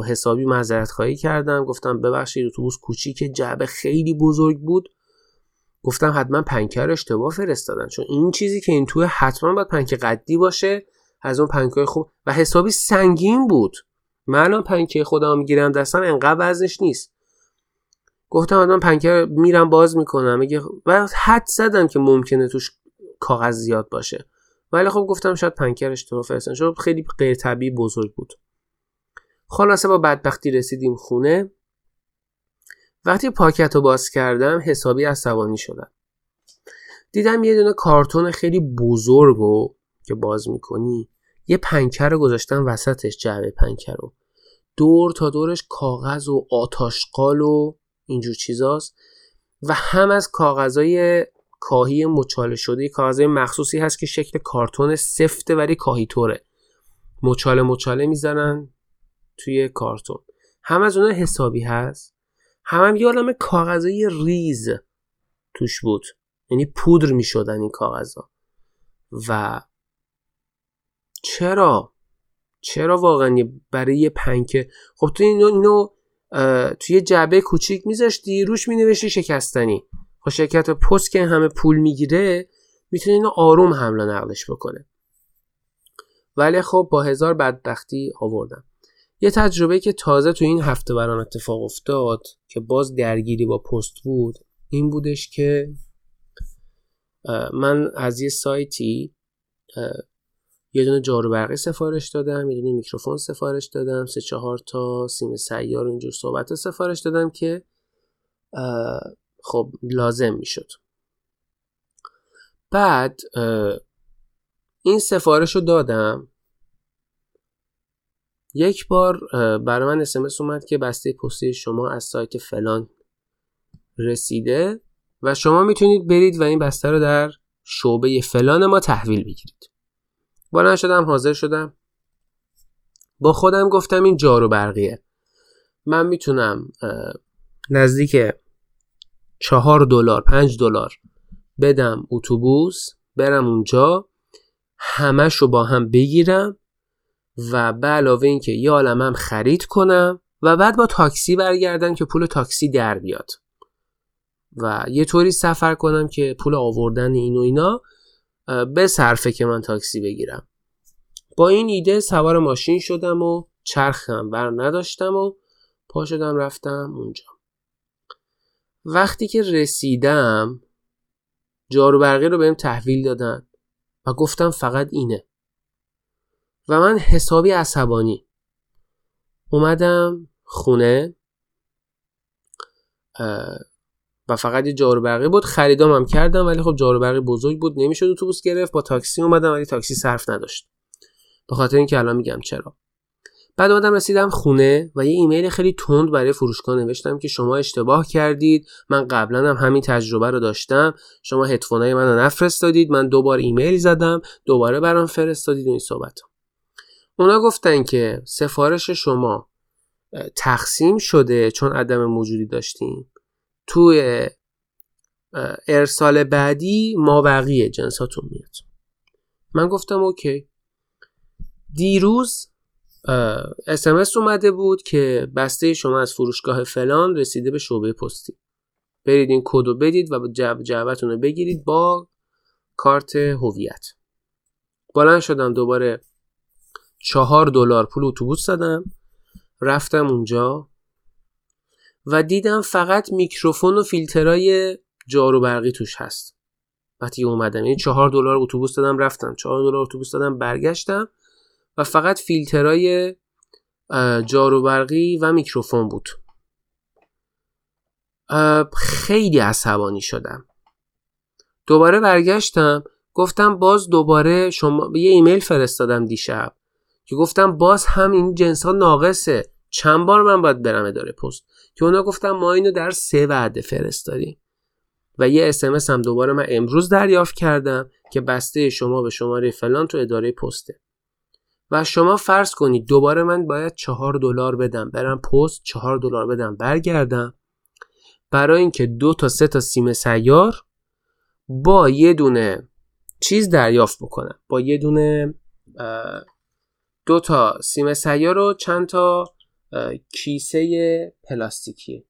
حسابی معذرت خواهی کردم، گفتم ببخشید اتوبوس کوچیکه، جعبه خیلی بزرگ بود. گفتم حتما پنکه رو اشتباه فرستادن، چون این چیزی که این توه حتما باید پنکه قدی باشه، از اون پنکه خوب و حسابی سنگین بود. من الان پنکه خودم میگیرم دستم انقدر وزنش نیست. گفتم حتما پنکه رو میرم باز میکنم و حد زدم که ممکنه توش کاغذ زیاد باشه، ولی خب گفتم شاید پنکه رو اشتباه فرستادن، چون خیلی غیر طبیعی بزرگ بود. خلاصه با بدبختی رسیدیم خونه. وقتی پاکت رو باز کردم حسابی عصبانی شدم. دیدم یه دونه کارتون خیلی بزرگو که باز میکنی یه پنکه رو گذاشتن وسطش، جعبه پنکه رو دور تا دورش کاغذ و آتاشقال و اینجور چیزاست و هم از کاغذهای کاهی مچاله شده. کاغذهای مخصوصی هست که شکل کارتون سفته ولی کاهی طوره، مچاله میزنن توی کارتون. هم از اونها حسابی هست، هم یه عالمه کاغذهای ریز توش بود، یعنی پودر میشدن این کاغذها. و چرا واقعا برای یه پنکه؟ خب تو اینو توی جعبه کوچیک میذاشتی روش مینوشتی شکستنی. خب شرکت پست که همه پول میگیره میتونه اینو آروم حمل و نقلش بکنه، ولی خب با هزار بدبختی آوردم. یه تجربه که تازه تو این هفته برام اتفاق افتاد که باز درگیری با پست بود این بودش که من از یه سایتی یه دونه جاروبرقی سفارش دادم، یه دونه میکروفون سفارش دادم، 3-4 تا سیم سیار و اینجور صحبت سفارش دادم که خب لازم میشد. بعد این سفارش رو دادم، یک بار برای من SMS اومد که بسته پستی شما از سایت فلان رسیده و شما میتونید برید و این بسته رو در شعبه فلان ما تحویل بگیرید. بلند شدم، حاضر شدم، با خودم گفتم این جارو برقیه، من میتونم نزدیک $4-5 بدم اتوبوس برم اونجا همش رو با هم بگیرم و به علاوه این که یه عالمم خرید کنم و بعد با تاکسی برگردم که پول تاکسی در بیاد و یه طوری سفر کنم که پول آوردن این و اینا به صرفه که من تاکسی بگیرم. با این ایده سوار ماشین شدم و چرخم بر نداشتم و پا شدم رفتم اونجا. وقتی که رسیدم جاروبرقی رو بهم تحویل دادن و گفتم فقط اینه و من حسابی عصبانی اومدم خونه و فقط یه جاروبرقی بود. خریدام هم کردم ولی خب جاروبرقی بزرگ بود، نمیشد اتوبوس گرفت. با تاکسی اومدم ولی تاکسی صرف نداشت، به خاطر اینکه الان میگم چرا. بعد اومدم رسیدم خونه و یه ایمیل خیلی تند برای فروشگاه نوشتم که شما اشتباه کردید، من قبلا هم همین تجربه رو داشتم، شما هدفونای منو نفرستادید، من 2 بار ایمیل زدم، دوباره برام فرستادید و این صحبت. اونا گفتن که سفارش شما تقسیم شده چون عدم موجودی داشتین، توی ارسال بعدی ما بقیه جنساتون میاد. من گفتم اوکی. دیروز SMS اومده بود که بسته شما از فروشگاه فلان رسیده به شعبه پستی، برید این کدو بدید و جعبه‌تون رو بگیرید با کارت هویت. بلند شدم دوباره $4 پول اتوبوس دادم رفتم اونجا و دیدم فقط میکروفون و فیلترهای جاروبرقی توش هست. وقتی اومدم این $4 اتوبوس دادم رفتم، $4 اتوبوس دادم برگشتم و فقط فیلترهای جاروبرقی و میکروفون بود. خیلی عصبانی شدم. دوباره برگشتم گفتم باز دوباره شما، یه ایمیل فرستادم دیشب که گفتم باز هم این جنس ها ناقصه، چند بار من باید برم اداره پست؟ که اونا گفتم ما اینو در 3 وعده فرستادیم. و یه SMS هم دوباره من امروز دریافت کردم که بسته شما به شماره فلان تو اداره پسته و شما فرض کنید دوباره من باید $4 بدم برم پست، $4 بدم برگردم، برای اینکه 2 تا 3 تا سیم سیار با یه دونه چیز دریافت بکنم، با یه دونه 2 تا سیم سیار و چند تا کیسه پلاستیکی،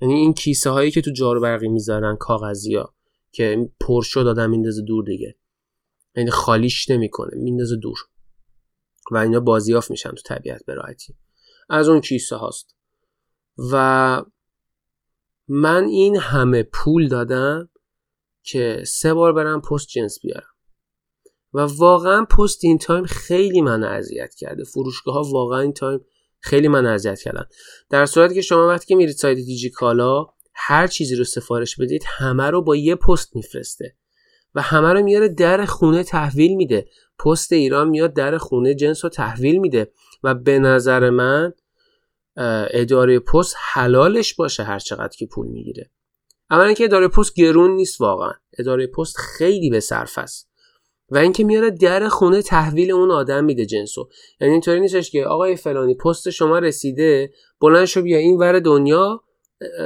یعنی این کیسه هایی که تو جاروبرقی میذارن کاغذی ها که پرشو دادم میندازه دور دیگه، یعنی خالیش نمیکنه میندازه دور و اینا بازیافت میشن تو طبیعت به راحتی، از اون کیسه هاست. و من این همه پول دادم که 3 بار برم پست جنس بیارم و واقعا پست این تایم خیلی من اذیت کرده، فروشگاه ها واقعا این تایم خیلی من اذیت کردن. در صورتی که شما وقتی که میرید سایت دیجی کالا هر چیزی رو سفارش بدید همه رو با یه پست میفرسته و همه رو میاره در خونه تحویل میده پست ایران میاد در خونه جنس رو تحویل میده و به نظر من اداره پست حلالش باشه هر چقدر که پول میگیره. اولا که اداره پست گرون نیست، واقعا اداره پست خیلی به صرفه است و اینکه میاره در خونه تحویل اون آدم میده جنسو. یعنی اینطوری نیستش که آقای فلانی پست شما رسیده، بلند شو بیا این ور دنیا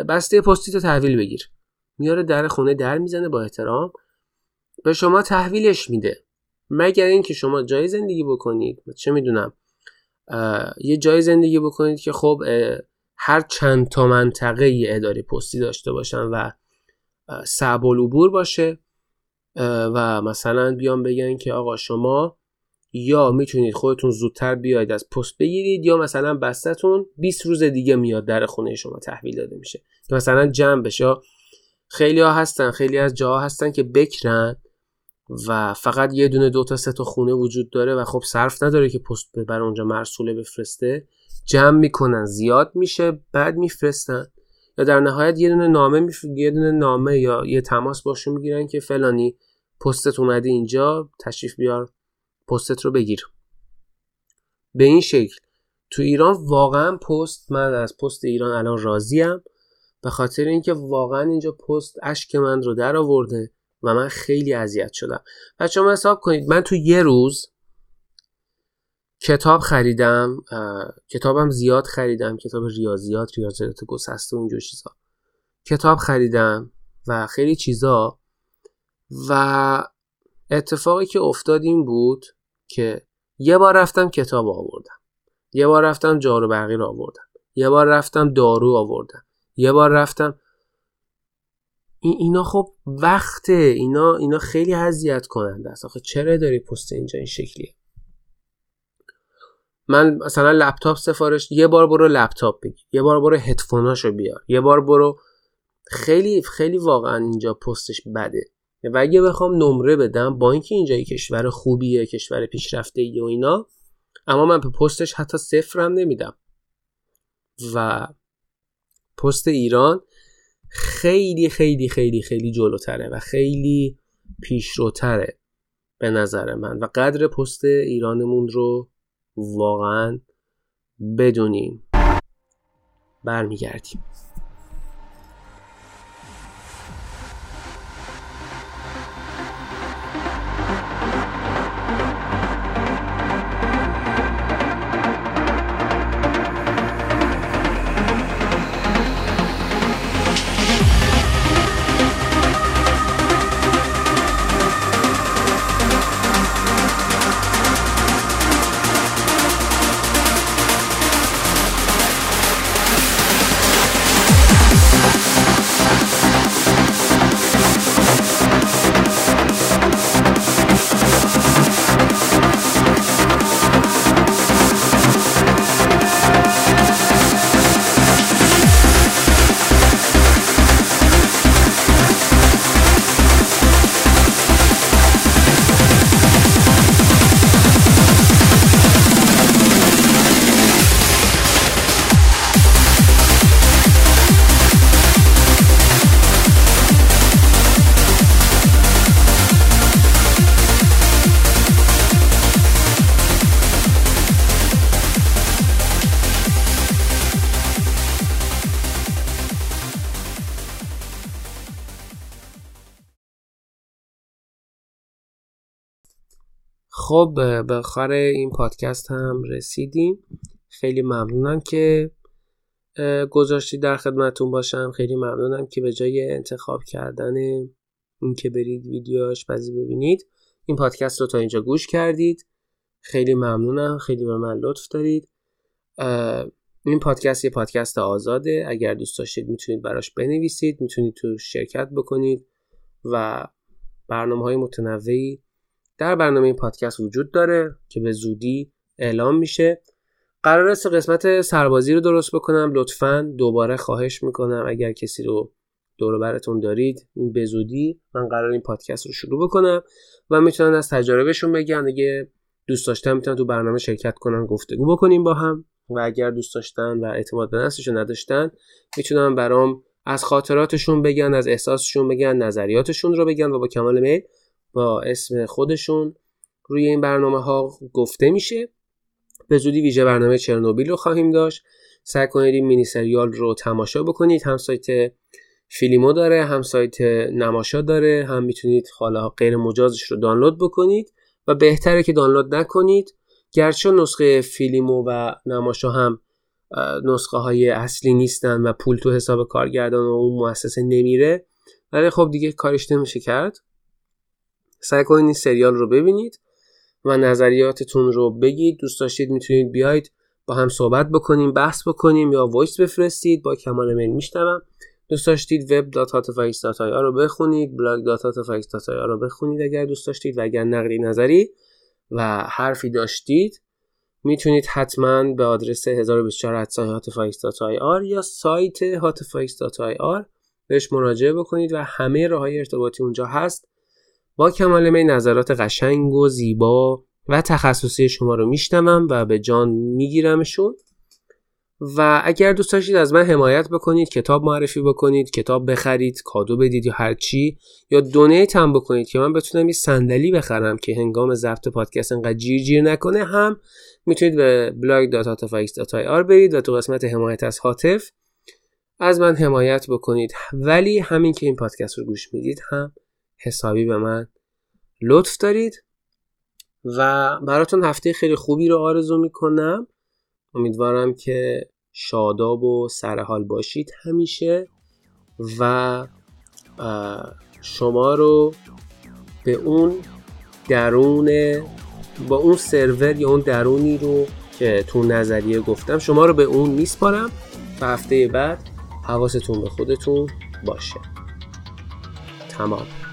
بسته پستی تو تحویل بگیر. میاره در خونه در میزنه با احترام به شما تحویلش میده، مگر اینکه شما جای زندگی بکنید، چه میدونم یه جای زندگی بکنید که خب هر چند تا منطقه ای اداره پستی داشته باشن و صعب العبور باشه و مثلا بیان بگن که آقا شما یا میتونید خودتون زودتر بیاید از پست بگیرید یا مثلا بستتون 20 روز دیگه میاد در خونه شما تحویل داده میشه که مثلا جمع بشه. خیلی ها هستن، خیلی از جاها هستن که بکرن و فقط یه دونه دو تا سه تا خونه وجود داره و خب صرف نداره که پست ببر اونجا مرسوله بفرسته، جمع میکنن زیاد میشه بعد میفرستن یا در نهایت یه دونه نامه یا یه تماس باشون میگیرن که فلانی پستت اومده اینجا، تشریف بیار پستت رو بگیر. به این شکل تو ایران واقعا پست، من از پست ایران الان راضیم به خاطر اینکه واقعا اینجا پست اشک من رو در آورده و من خیلی اذیت شدم. بچه ها حساب کنید من تو یه روز کتاب خریدم، کتابم زیاد خریدم، کتاب ریاضیات گسسته و اینجور چیزا کتاب خریدم و خیلی چیزا. و اتفاقی که افتاد این بود که یه بار رفتم کتاب آوردم، یه بار رفتم جارو برقی رو آوردم، یه بار رفتم دارو آوردم، یه بار رفتم اینا خب وقته، اینا خیلی اذیت کننده است. آخه چرا داری پست اینجا این شکلیه؟ من مثلا لپتاپ سفارش، یه بار برو لپتاپ بگیر، یه بار برو هدفوناشو بیار، یه بار برو، خیلی خیلی واقعا اینجا پستش بده. و اگه بخوام نمره بدم با اینکه اینجا یه کشور خوبیه، کشور پیشرفته‌ای و اینا، اما من به پستش حتی صفرم نمیدم. و پست ایران خیلی خیلی خیلی خیلی جلوتره و خیلی پیشروتره به نظر من و قدر پست ایرانمون رو واقعا بدونیم. برمیگردیم. خب به آخر این پادکست هم رسیدیم. خیلی ممنونم که گذاشتید در خدمتون باشم. خیلی ممنونم که به جای انتخاب کردن این که برید ویدیوش بازی ببینید، این پادکست رو تا اینجا گوش کردید. خیلی ممنونم، خیلی به من لطف دارید. این پادکست یه پادکست آزاده، اگر دوست داشتید میتونید براش بنویسید، میتونید تو شرکت بکنید و برنامه‌های متنوعی در برنامه این پادکست وجود داره که به زودی اعلام میشه. قرار است قسمت سربازی رو درست بکنم. لطفاً دوباره خواهش میکنم اگر کسی رو دور و برتون دارید، این به زودی من قرار این پادکست رو شروع بکنم و میتونن از تجربهشون بگن. اگه دوست داشتن میتونن تو برنامه شرکت کنن، گفتگو بکنیم با هم و اگر دوست داشتن و اعتماد به نفسشون نداشتن میتونن برام از خاطراتشون بگن، از احساسشون بگن، نظریاتشون رو بگن و با کمال میل با اسم خودشون روی این برنامه ها گفته میشه. به زودی ویژه برنامه چرنوبیل رو خواهیم داشت. سعی کنید این مینی سریال رو تماشا بکنید. هم سایت فیلیمو داره، هم سایت نماشا داره، هم میتونید حالا غیر مجازش رو دانلود بکنید و بهتره که دانلود نکنید، گرچه نسخه فیلیمو و نماشا هم نسخه های اصلی نیستن و پول تو حساب کارگردان و اون مؤسسه نمیره، ولی خب دیگه کارش نمیشه کرد. سعی کنید این سریال رو ببینید و نظریاتتون رو بگید. دوست داشتید میتونید بیاید با هم صحبت بکنیم، بحث بکنیم یا وایس بفرستید، با کمال میل میشنوم. دوست داشتید web.hotfax.ir رو بخونید، blog.hotfax.ir رو بخونید اگر دوست داشتید، و اگر نقدی نظری و حرفی داشتید میتونید حتما به آدرس 1024@hotfax.ir یا سایت hotfax.ir بهش مراجعه بکنید و همه راههای ارتباطی اونجا هست. با کمال میل نظرات قشنگ و زیبا و تخصصی شما رو میشنوم و به جان میگیرمشون. و اگر دوست داشتید از من حمایت بکنید، کتاب معرفی بکنید، کتاب بخرید، کادو بدید یا هر چی، یا دونیت هم بکنید که من بتونم یه صندلی بخرم که هنگام ضبط پادکست انقدر جیر جیر نکنه، هم میتونید به blog.hotfax.ir برید و تو قسمت حمایت از هاتف از من حمایت بکنید. ولی همین که این پادکست رو گوش میدید هم حسابی به من لطف دارید و براتون هفته خیلی خوبی رو آرزو میکنم. امیدوارم که شاداب و سرحال باشید همیشه و شما رو به اون درون، با اون سرور یا اون درونی رو که تو نظریه گفتم، شما رو به اون میسپارم و هفته بعد حواستون به خودتون باشه. تمام.